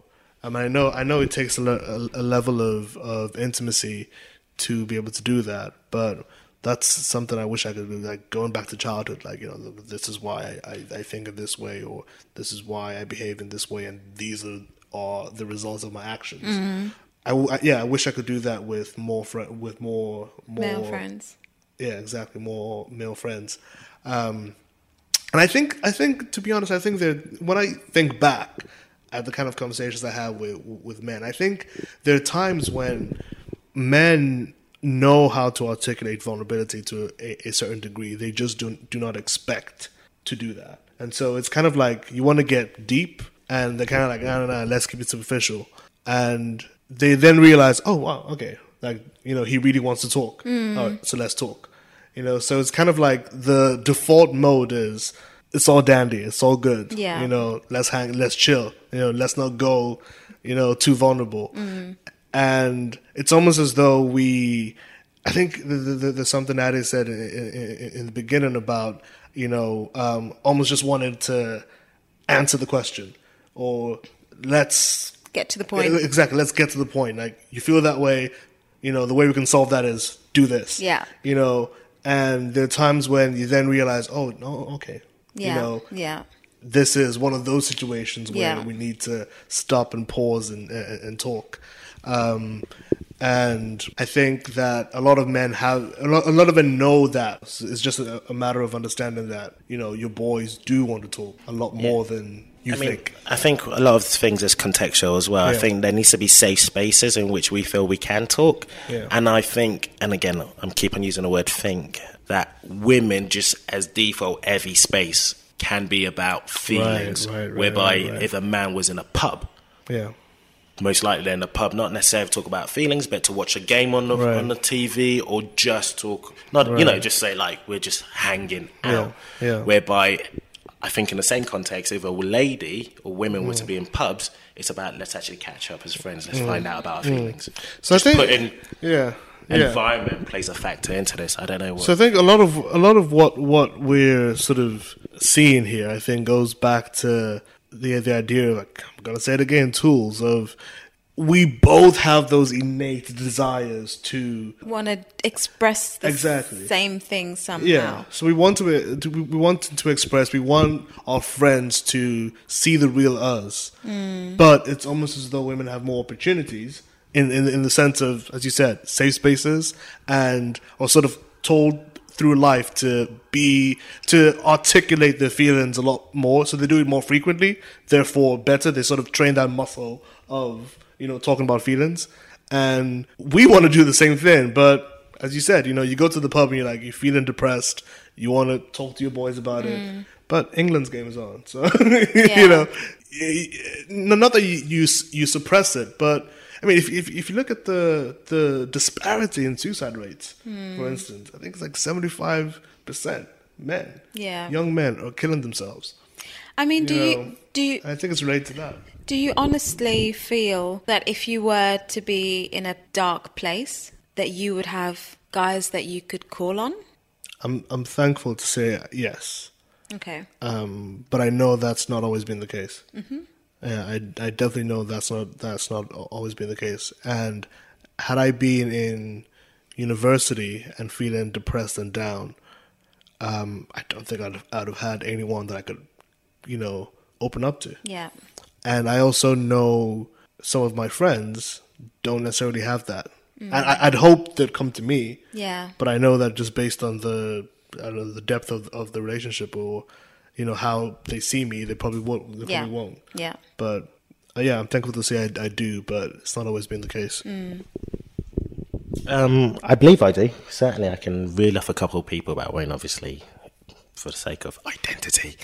I mean, I know I know it takes a, le- a level of, of intimacy to be able to do that, but that's something I wish I could do, like going back to childhood, like, you know, this is why I, I, I think of this way, or this is why I behave in this way, and these are, are the results of my actions. Mm-hmm. I, I, yeah, I wish I could do that with more fr- with more, more... male friends. Yeah, exactly, more male friends. Um, and I think, I think, to be honest, I think that when I think back at the kind of conversations I have with, with men, I think there are times when men know how to articulate vulnerability to a, a certain degree. They just do, do not expect to do that. And so it's kind of like you want to get deep, and they're kind of like, no, no, no, let's keep it superficial. And they then realize, oh, wow, okay, like, you know, he really wants to talk. Mm. All right, so let's talk. You know, so it's kind of like the default mode is, it's all dandy, it's all good. Yeah. You know, let's hang, let's chill. You know, let's not go, you know, too vulnerable. Mm. And it's almost as though we, I think the, the, the, something Ade said in, in, in the beginning about, you know, um, almost just wanted to answer the question, or let's get to the point. Exactly. Let's get to the point. Like, you feel that way, you know, the way we can solve that is do this. Yeah. You know, and there are times when you then realize, oh, no, okay. Yeah. You know, yeah. This is one of those situations where yeah. we need to stop and pause and and, and talk. Um, and I think that a lot of men have, a lot, a lot of men know that. It's just a, a matter of understanding that, you know, your boys do want to talk a lot more yeah. than you I think. Mean, I think a lot of things is contextual as well. Yeah. I think there needs to be safe spaces in which we feel we can talk. Yeah. And I think, and again, I'm keeping using the word think, that women just as default, every space can be about feelings, right, right, right, whereby right, right. if a man was in a pub, yeah. most likely in a pub, not necessarily talk about feelings, but to watch a game on the right. on the T V, or just talk, not right. you know, just say like we're just hanging out. Yeah, yeah. Whereby, I think in the same context, if a lady or women mm. were to be in pubs, it's about let's actually catch up as friends, let's mm. find out about our feelings. Mm. So just I think, put in, yeah, yeah. environment plays a factor into this. I don't know. What. So I think a lot of a lot of what what we're sort of seeing here, I think, goes back to the the idea of, like, I'm gonna say it again, tools of, we both have those innate desires to want to express the exactly. same thing somehow. Yeah, so we want to we want to express. We want our friends to see the real us. Mm. But it's almost as though women have more opportunities in, in in the sense of, as you said, safe spaces, and or sort of told through life to be to articulate their feelings a lot more, so they do it more frequently, therefore better. They sort of train that muscle of, you know, talking about feelings, and we want to do the same thing. But as you said, you know, you go to the pub and you're like, you're feeling depressed, you want to talk to your boys about mm. it, but England's game is on, so yeah. you know, not that you, you you suppress it, but I mean, if, if if you look at the the disparity in suicide rates, mm. for instance, I think it's like seventy-five percent men, yeah. young men are killing themselves. I mean, you do know, you do? You, I think it's related to that. Do you honestly feel that if you were to be in a dark place, that you would have guys that you could call on? I'm I'm thankful to say yes. Okay. Um, but I know that's not always been the case. Mm-hmm. Yeah, I, I definitely know that's not that's not always been the case. And had I been in university and feeling depressed and down, um, I don't think I'd have, I'd have had anyone that I could, you know, open up to. Yeah. And I also know some of my friends don't necessarily have that. Mm. I, I'd hope they'd come to me. Yeah. But I know that just based on the I don't know, the depth of of the relationship, or you know, how they see me, they probably won't. They yeah. probably won't. Yeah. But uh, yeah, I'm thankful to say I, I do, but it's not always been the case. Mm. Um, I believe I do. Certainly, I can reel off a couple of people, but I won't, obviously, for the sake of identity.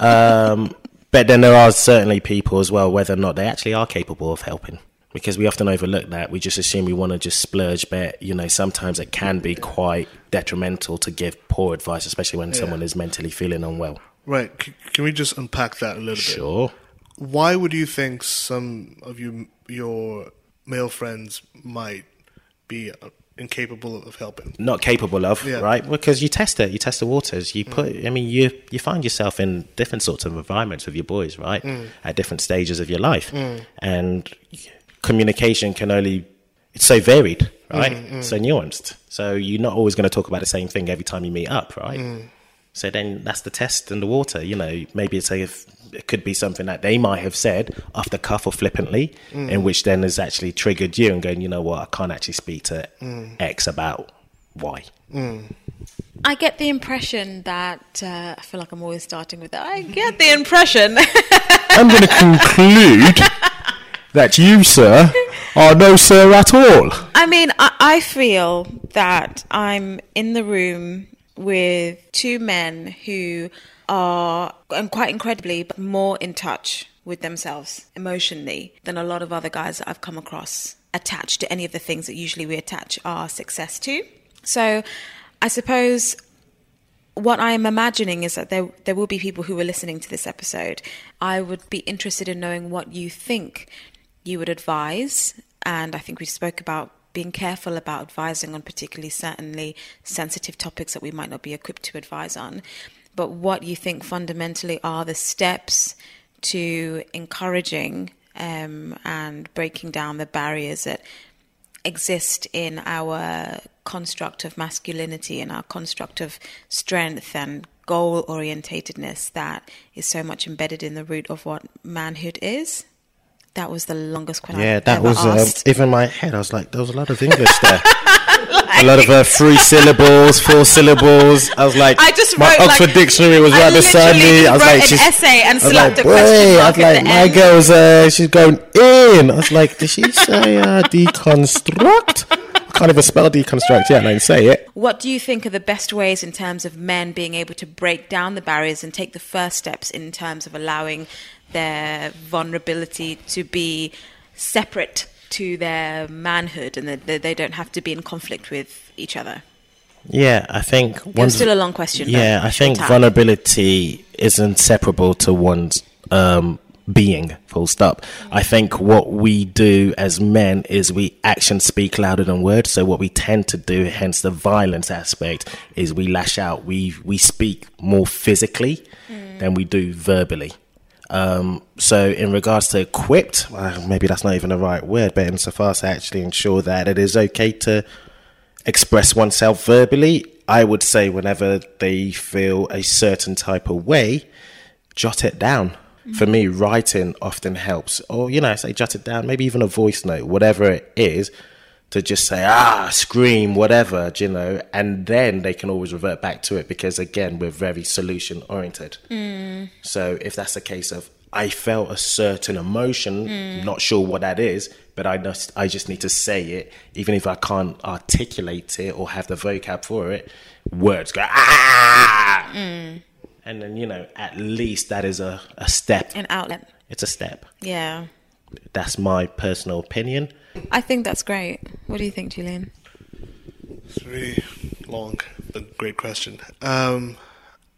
um, but then there are certainly people as well, whether or not they actually are capable of helping. Because we often overlook that. We just assume we want to just splurge, but, you know, sometimes it can be quite detrimental to give poor advice, especially when yeah. someone is mentally feeling unwell. Right. C- can we just unpack that a little sure. bit? Sure. Why would you think some of you, your male friends might be incapable of helping? Not capable of, yeah. right? Because you test it. You test the waters. You put. Mm. I mean, you you find yourself in different sorts of environments with your boys, right? Mm. At different stages of your life. Mm. And communication can only... It's so varied, right? Mm, mm. So nuanced. So you're not always going to talk about the same thing every time you meet up, right? Mm. So then that's the test in the water, you know. Maybe it's a, if it could be something that they might have said off the cuff or flippantly, mm. in which then has actually triggered you and going, you know what, I can't actually speak to mm. X about Y. Mm. I get the impression that, uh, I feel like I'm always starting with that. I get the impression. I'm going to conclude that you, sir, are no sir at all. I mean, I, I feel that I'm in the room with two men who are, and quite incredibly, but more in touch with themselves emotionally than a lot of other guys that I've come across attached to any of the things that usually we attach our success to. So I suppose what I am imagining is that there there will be people who are listening to this episode. I would be interested in knowing what you think you would advise And I think we spoke about being careful about advising on particularly certainly sensitive topics that we might not be equipped to advise on. But what you think fundamentally are the steps to encouraging um, and breaking down the barriers that exist in our construct of masculinity and our construct of strength and goal-orientatedness that is so much embedded in the root of what manhood is? That was the longest question yeah, I've ever was, asked. Yeah, that was, even my head, I was like, there was a lot of English there. Like, a lot of uh, three syllables, four syllables. I was like, I just my wrote, Oxford like, Dictionary was I right beside me. I was like, she's, an essay and slapped like, a question mark I was like, my end. Girl's, uh, she's going in. I was like, did she say uh, deconstruct? I can't even spell deconstruct. Yeah, I don't say it. What do you think are the best ways in terms of men being able to break down the barriers and take the first steps in terms of allowing their vulnerability to be separate to their manhood and that they don't have to be in conflict with each other? Yeah, I think... It's still a long question. Yeah, I think vulnerability is inseparable to one's um, being, full stop. Mm-hmm. I think what we do as men is we actions speak louder than words. So what we tend to do, hence the violence aspect, is we lash out. We, we speak more physically mm. than we do verbally. Um, so in regards to equipped, well, maybe that's not even the right word, but insofar as I actually ensure that it is okay to express oneself verbally, I would say whenever they feel a certain type of way, jot it down. Mm-hmm. For me, writing often helps. Or, you know, say jot it down, maybe even a voice note, whatever it is, to just say, ah, scream, whatever, you know, and then they can always revert back to it because, again, we're very solution-oriented. Mm. So if that's the case of, I felt a certain emotion, mm. not sure what that is, but I just, I just need to say it, even if I can't articulate it or have the vocab for it, words go, ah! Mm. And then, you know, at least that is a, a step. An outlet. It's a step. Yeah. That's my personal opinion. I think that's great. What do you think, Julian? It's really long, but great question. Um,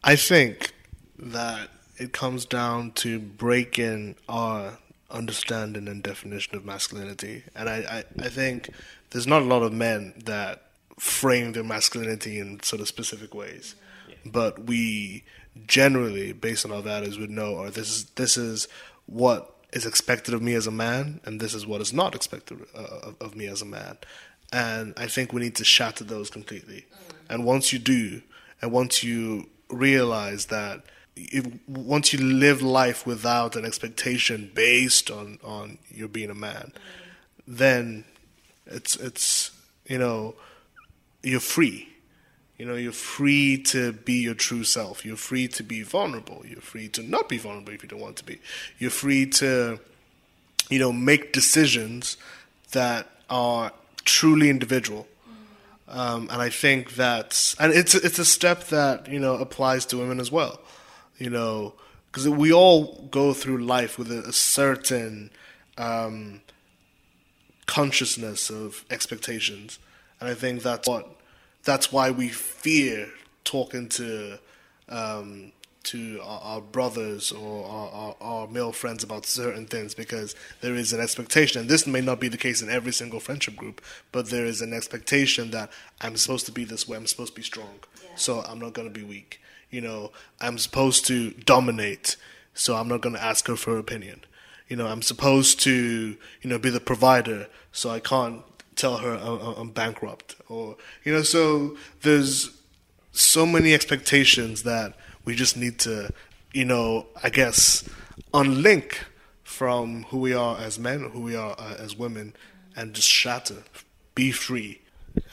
I think that it comes down to breaking our understanding and definition of masculinity. And I, I, I think there's not a lot of men that frame their masculinity in sort of specific ways. Yeah. But we generally, based on our values, would know, or this is this is what is expected of me as a man, and this is what is not expected uh, of, of me as a man. And I think we need to shatter those completely. And once you do, and once you realize that, if, once you live life without an expectation based on, on you being a man, then it's, it's, you know, you're free. You know, you're free to be your true self. You're free to be vulnerable. You're free to not be vulnerable if you don't want to be. You're free to, you know, make decisions that are truly individual. Um, and I think that's, and it's it's a step that, you know, applies to women as well. You know, because we all go through life with a, a certain um, consciousness of expectations. And I think that's what, that's why we fear talking to um, to our, our brothers or our, our, our male friends about certain things, because there is an expectation. And this may not be the case in every single friendship group, but there is an expectation that I'm supposed to be this way. I'm supposed to be strong, yeah. So I'm not going to be weak. You know, I'm supposed to dominate, so I'm not going to ask her for her opinion. You know, I'm supposed to, you know, be the provider, so I can't tell her I'm bankrupt, or, you know, so there's so many expectations that we just need to, you know, I guess, unlink from who we are as men, who we are uh, as women, and just shatter, be free.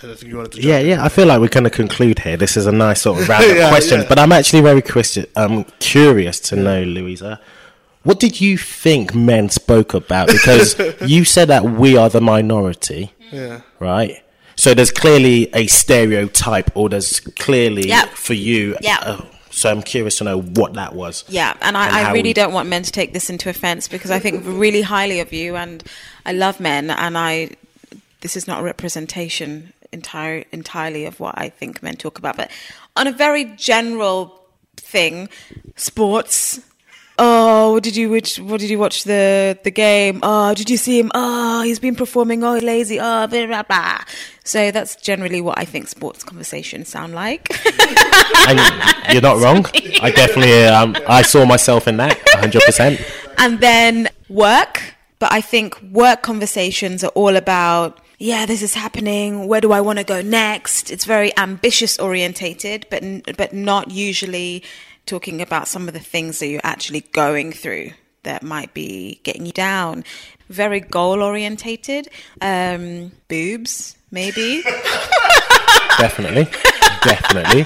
And I think you wanted to. Yeah, yeah. I feel like we're going to conclude here. This is a nice sort of round-up yeah, question, yeah. But I'm actually very Christian. I'm curious to know, Louisa. What did you think men spoke about? Because you said that we are the minority, yeah, right? So there's clearly a stereotype, or there's clearly, yep, for you. Yep. Uh, so I'm curious to know what that was. Yeah, and I, and I really we... don't want men to take this into offense, because I think really highly of you, and I love men, and I this is not a representation entire, entirely of what I think men talk about. But on a very general thing, sports... oh, what did you which, what did you watch the the game? Oh, did you see him? Oh, he's been performing. Oh, he's lazy. Oh, blah, blah, blah. So that's generally what I think sports conversations sound like. And you're not wrong. I definitely, um, I saw myself in that one hundred percent. And then work. But I think work conversations are all about, yeah, this is happening. Where do I want to go next? It's very ambitious orientated, but but not usually talking about some of the things that you're actually going through that might be getting you down. Very goal orientated. Um, boobs, maybe. Definitely. Definitely.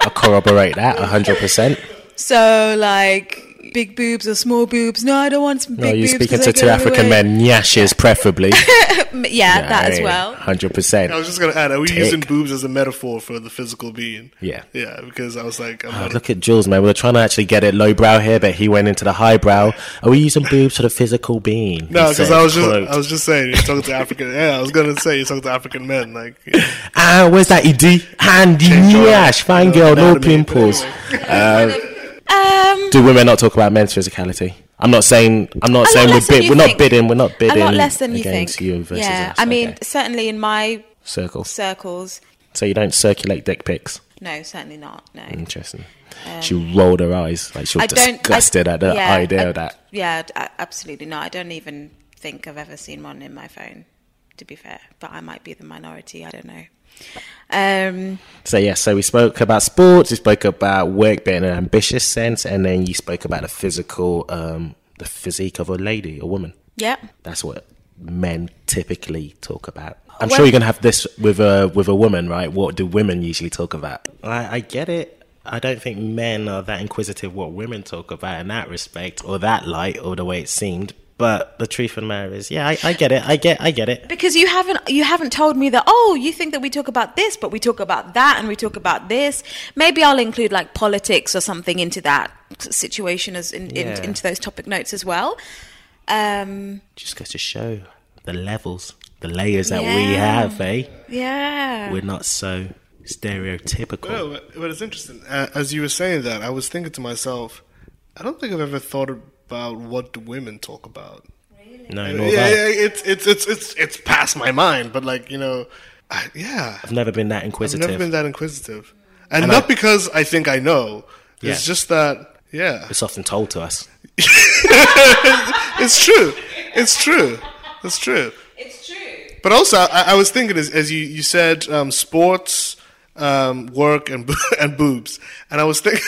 I'll corroborate that one hundred percent. So like, big boobs or small boobs? No, I don't want some big boobs. No, you're boobs speaking to two African away. Men, nyashes, yeah. Preferably. yeah, yeah, that as well. one hundred percent. I was just going to add, are we Tick. using boobs as a metaphor for the physical being? Yeah. Yeah, because I was like... I'm oh, look at Jules, man. We were trying to actually get it lowbrow here, but he went into the highbrow. Are we using boobs for the physical being? No, because I was just quote. I was just saying, you're talking to African... Yeah, I was going to say, you're talking to African men. Like, yeah. Ah, where's that E D? Handy, nyash, fine girl, anatomy, no pimples. Anyway. Uh, Um, do women not talk about men's physicality? I'm not saying I'm not saying we're bid, we're not bidding we're not bidding a lot less than you think. You versus yeah, us. I okay. mean certainly in my circle circles. So you don't circulate dick pics? No, certainly not. No. Interesting. Um, she rolled her eyes like she was disgusted I, at the yeah, idea I, of that. Yeah, absolutely not. I don't even think I've ever seen one in my phone. To be fair, but I might be the minority. I don't know. Um, so yeah, so we spoke about sports, we spoke about work being an ambitious sense, and then you spoke about the physical, um, the physique of a lady, a woman. Yeah, that's what men typically talk about. I'm well, sure you're gonna have this with a with a woman, right? What do women usually talk about? I, I get it. I don't think men are that inquisitive what women talk about in that respect, or that light, or the way it seemed. But the truth of the matter is, yeah, I, I get it. I get, I get it. Because you haven't, you haven't told me that. Oh, you think that we talk about this, but we talk about that, and we talk about this. Maybe I'll include like politics or something into that situation as in, yeah. in, into those topic notes as well. Um, Just goes to show the levels, the layers that yeah. we have, eh? Yeah, we're not so stereotypical. Well, but it's interesting. As you were saying that, I was thinking to myself, I don't think I've ever thought of. About what do women talk about? Really? No, no. Yeah, yeah, it's it's it's it's it's past my mind. But like you know, I, yeah, I've never been that inquisitive. I've never been that inquisitive, and, and not I, because I think I know. Yeah. It's just that, yeah, it's often told to us. It's true. It's true. It's true. It's true. But also, I, I was thinking as, as you you said, um, sports, um, work, and and boobs, and I was thinking.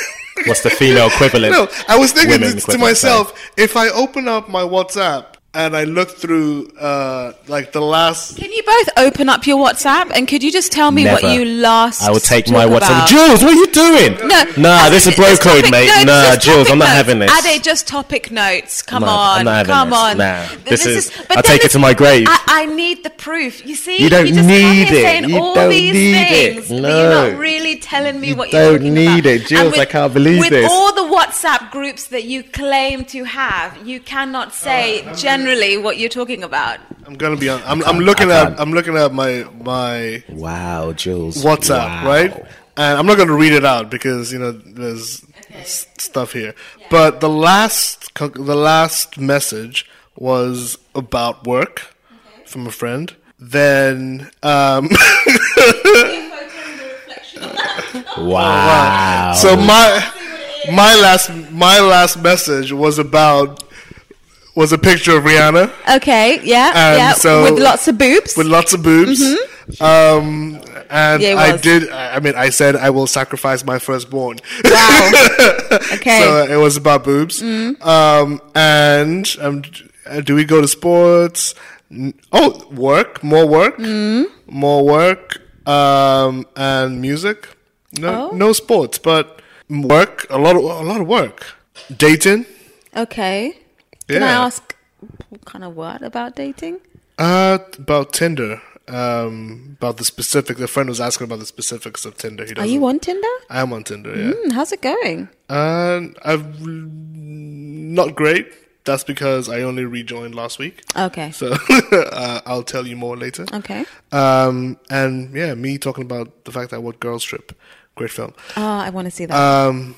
What's the female equivalent? No, I was thinking to, to myself, sorry. If I open up my WhatsApp and I look through uh, like the last... Can you both open up your WhatsApp? And could you just tell me Never. what you last I will take my WhatsApp. About. Jules, what are you doing? No, nah, this is bro code, mate. Notes, nah, Jules, I'm not notes. having this. Ade, just topic notes. Come no, on. Come this. on. Nah, this, this is... is I'll take it to my grave. I, I need the proof. You see? You don't you just need it. You all don't these need things, it. No. You're not really telling me you what you're talking about. You don't need it. Jules, I can't believe this. With all the WhatsApp groups that you claim to have, you cannot say generally... Really, what you're talking about? I'm gonna be on. I'm, I'm looking at. I'm looking at my my. Wow, Jules. WhatsApp, wow. Right? And I'm not gonna read it out because you know there's okay. s- stuff here. Yeah. But the last the last message was about work okay. from a friend. Then. Um, wow. So my my last my last message was about. Was a picture of Rihanna. Okay, yeah, and yeah. So, with lots of boobs. With lots of boobs. Mm-hmm. Um, and yeah, I did. I mean, I said I will sacrifice my firstborn. Wow. Okay. So it was about boobs. Mm. Um, and um, do we go to sports? Oh, work, more work, mm. more work, um, and music. No, oh. no sports, but work. A lot of a lot of work. Dating. Okay. Can yeah. I ask what kind of word about dating? Uh, about Tinder. Um, about the specific. The friend was asking about the specifics of Tinder. He Are you on Tinder? I am on Tinder. Yeah. Mm, how's it going? Uh, I've not great. That's because I only rejoined last week. Okay. So uh, I'll tell you more later. Okay. Um, and yeah, me talking about the fact that I watched Girls Trip, great film. Oh, I want to see that. Um,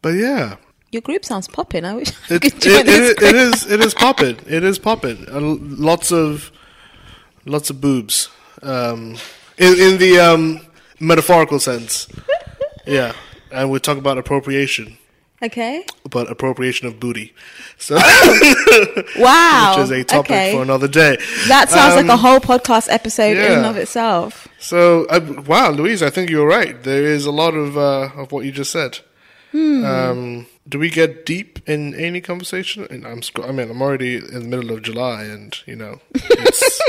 but yeah. Your group sounds poppin'. I wish it, I could join it, this it, it is. It is poppin'. It is poppin'. Uh, lots of, lots of boobs, um, in, in the um, metaphorical sense. Yeah, and we talk about appropriation. Okay. But appropriation of booty. So wow. Which is a topic okay. for another day. That sounds um, like a whole podcast episode yeah. in and of itself. So, uh, wow, Louise, I think you're right. There is a lot of uh, of what you just said. Hmm. Um, do we get deep in any conversation? And I'm, I mean, I'm already in the middle of July, and you know, it's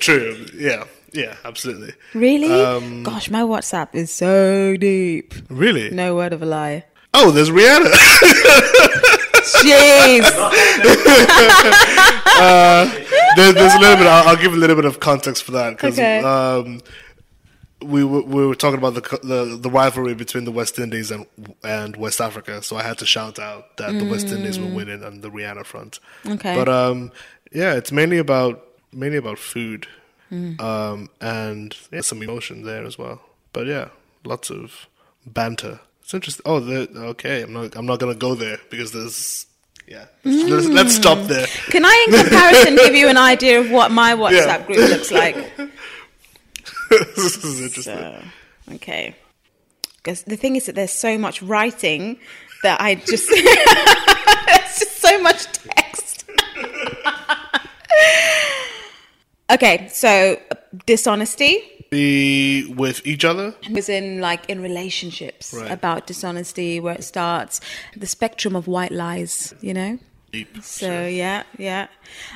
true. Yeah. Yeah, absolutely. Really? Um, Gosh, my WhatsApp is so deep. Really? No word of a lie. Oh, there's Rihanna. Jeez. uh, there, there's a little bit. I'll, I'll give a little bit of context for that because okay. um, we were we were talking about the, the the rivalry between the West Indies and and West Africa. So I had to shout out that mm. the West Indies were winning on the Rihanna front. Okay. But um, yeah, it's mainly about mainly about food. Mm. Um, and yeah, some emotion there as well, but yeah, lots of banter. It's interesting. Oh, okay. I'm not. I'm not gonna go there because there's. Yeah. Mm. Let's, let's stop there. Can I, in comparison, give you an idea of what my WhatsApp yeah. group looks like? This is interesting. So, okay. Because the thing is that there's so much writing that I just. It's just so much text. Okay, so dishonesty. Be with each other? As in, like, in relationships. Right. About dishonesty, where it starts. The spectrum of white lies, you know? Deep. So, sure. yeah, yeah.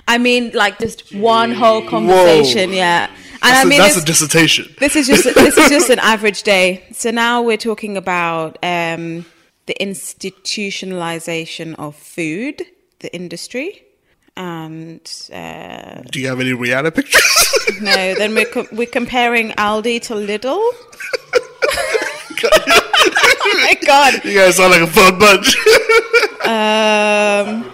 I mean, like, just Jeez. one whole conversation, Whoa. yeah. And that's I mean, a, that's a dissertation. This is just this is just an average day. So now we're talking about um, the institutionalization of food, the industry. And uh, do you have any Rihanna pictures? No. Then we're co- we're comparing Aldi to Lidl. Oh my god! You guys sound like a fun bunch. um.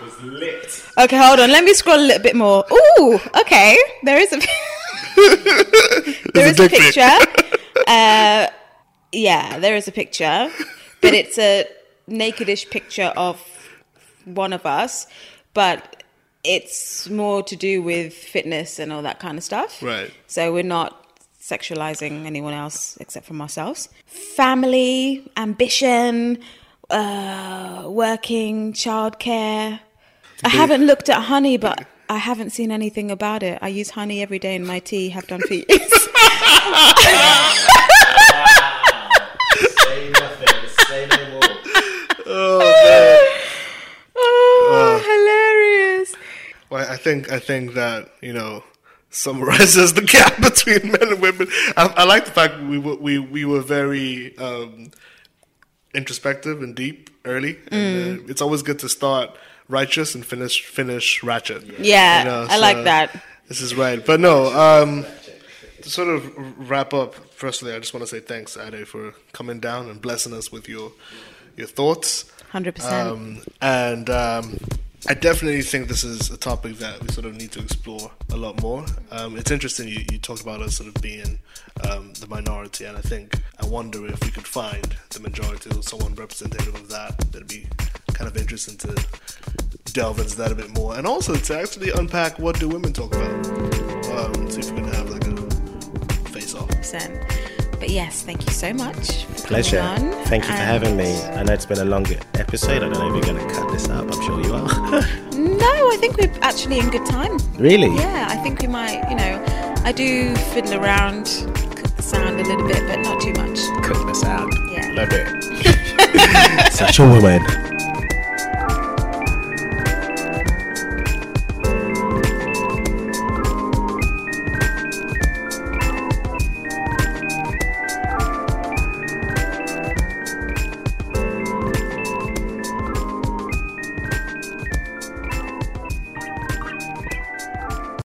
Okay, hold on. Let me scroll a little bit more. Ooh. Okay. There is a. there is a, a picture. uh. Yeah, there is a picture, but it's a nakedish picture of one of us, but. It's more to do with fitness and all that kind of stuff. Right. So we're not sexualizing anyone else except from ourselves. Family, ambition, uh, working, childcare. I haven't looked at honey, but I haven't seen anything about it. I use honey every day in my tea, have done for years. Say nothing, say no more. Oh, man. Oh, hilarious. Well, I think I think that, you know, summarizes the gap between men and women. I, I like the fact we were, we, we were very um, introspective and deep early. Mm. And, uh, it's always good to start righteous and finish finish ratchet. Yeah, yeah, you know, so I like that. This is right. But no, um, to sort of wrap up, firstly, I just want to say thanks, Ade, for coming down and blessing us with your your thoughts. one hundred percent Um, and um, I definitely think this is a topic that we sort of need to explore a lot more. Um, it's interesting you, you talked about us sort of being um, the minority, and I think I wonder if we could find the majority or someone representative of that. That'd be kind of interesting to delve into that a bit more, and also to actually unpack what do women talk about. Um, see if we can have like a face-off. one hundred percent But yes, thank you so much. For Pleasure. Coming on. Thank you and for having me. I know it's been a long episode. I don't know if you're going to cut this up. I'm sure you are. No, I think we're actually in good time. Really? Yeah, I think we might, you know, I do fiddle around, cook the sound a little bit, but not too much. Cook the sound. Yeah. Love it. Such a woman.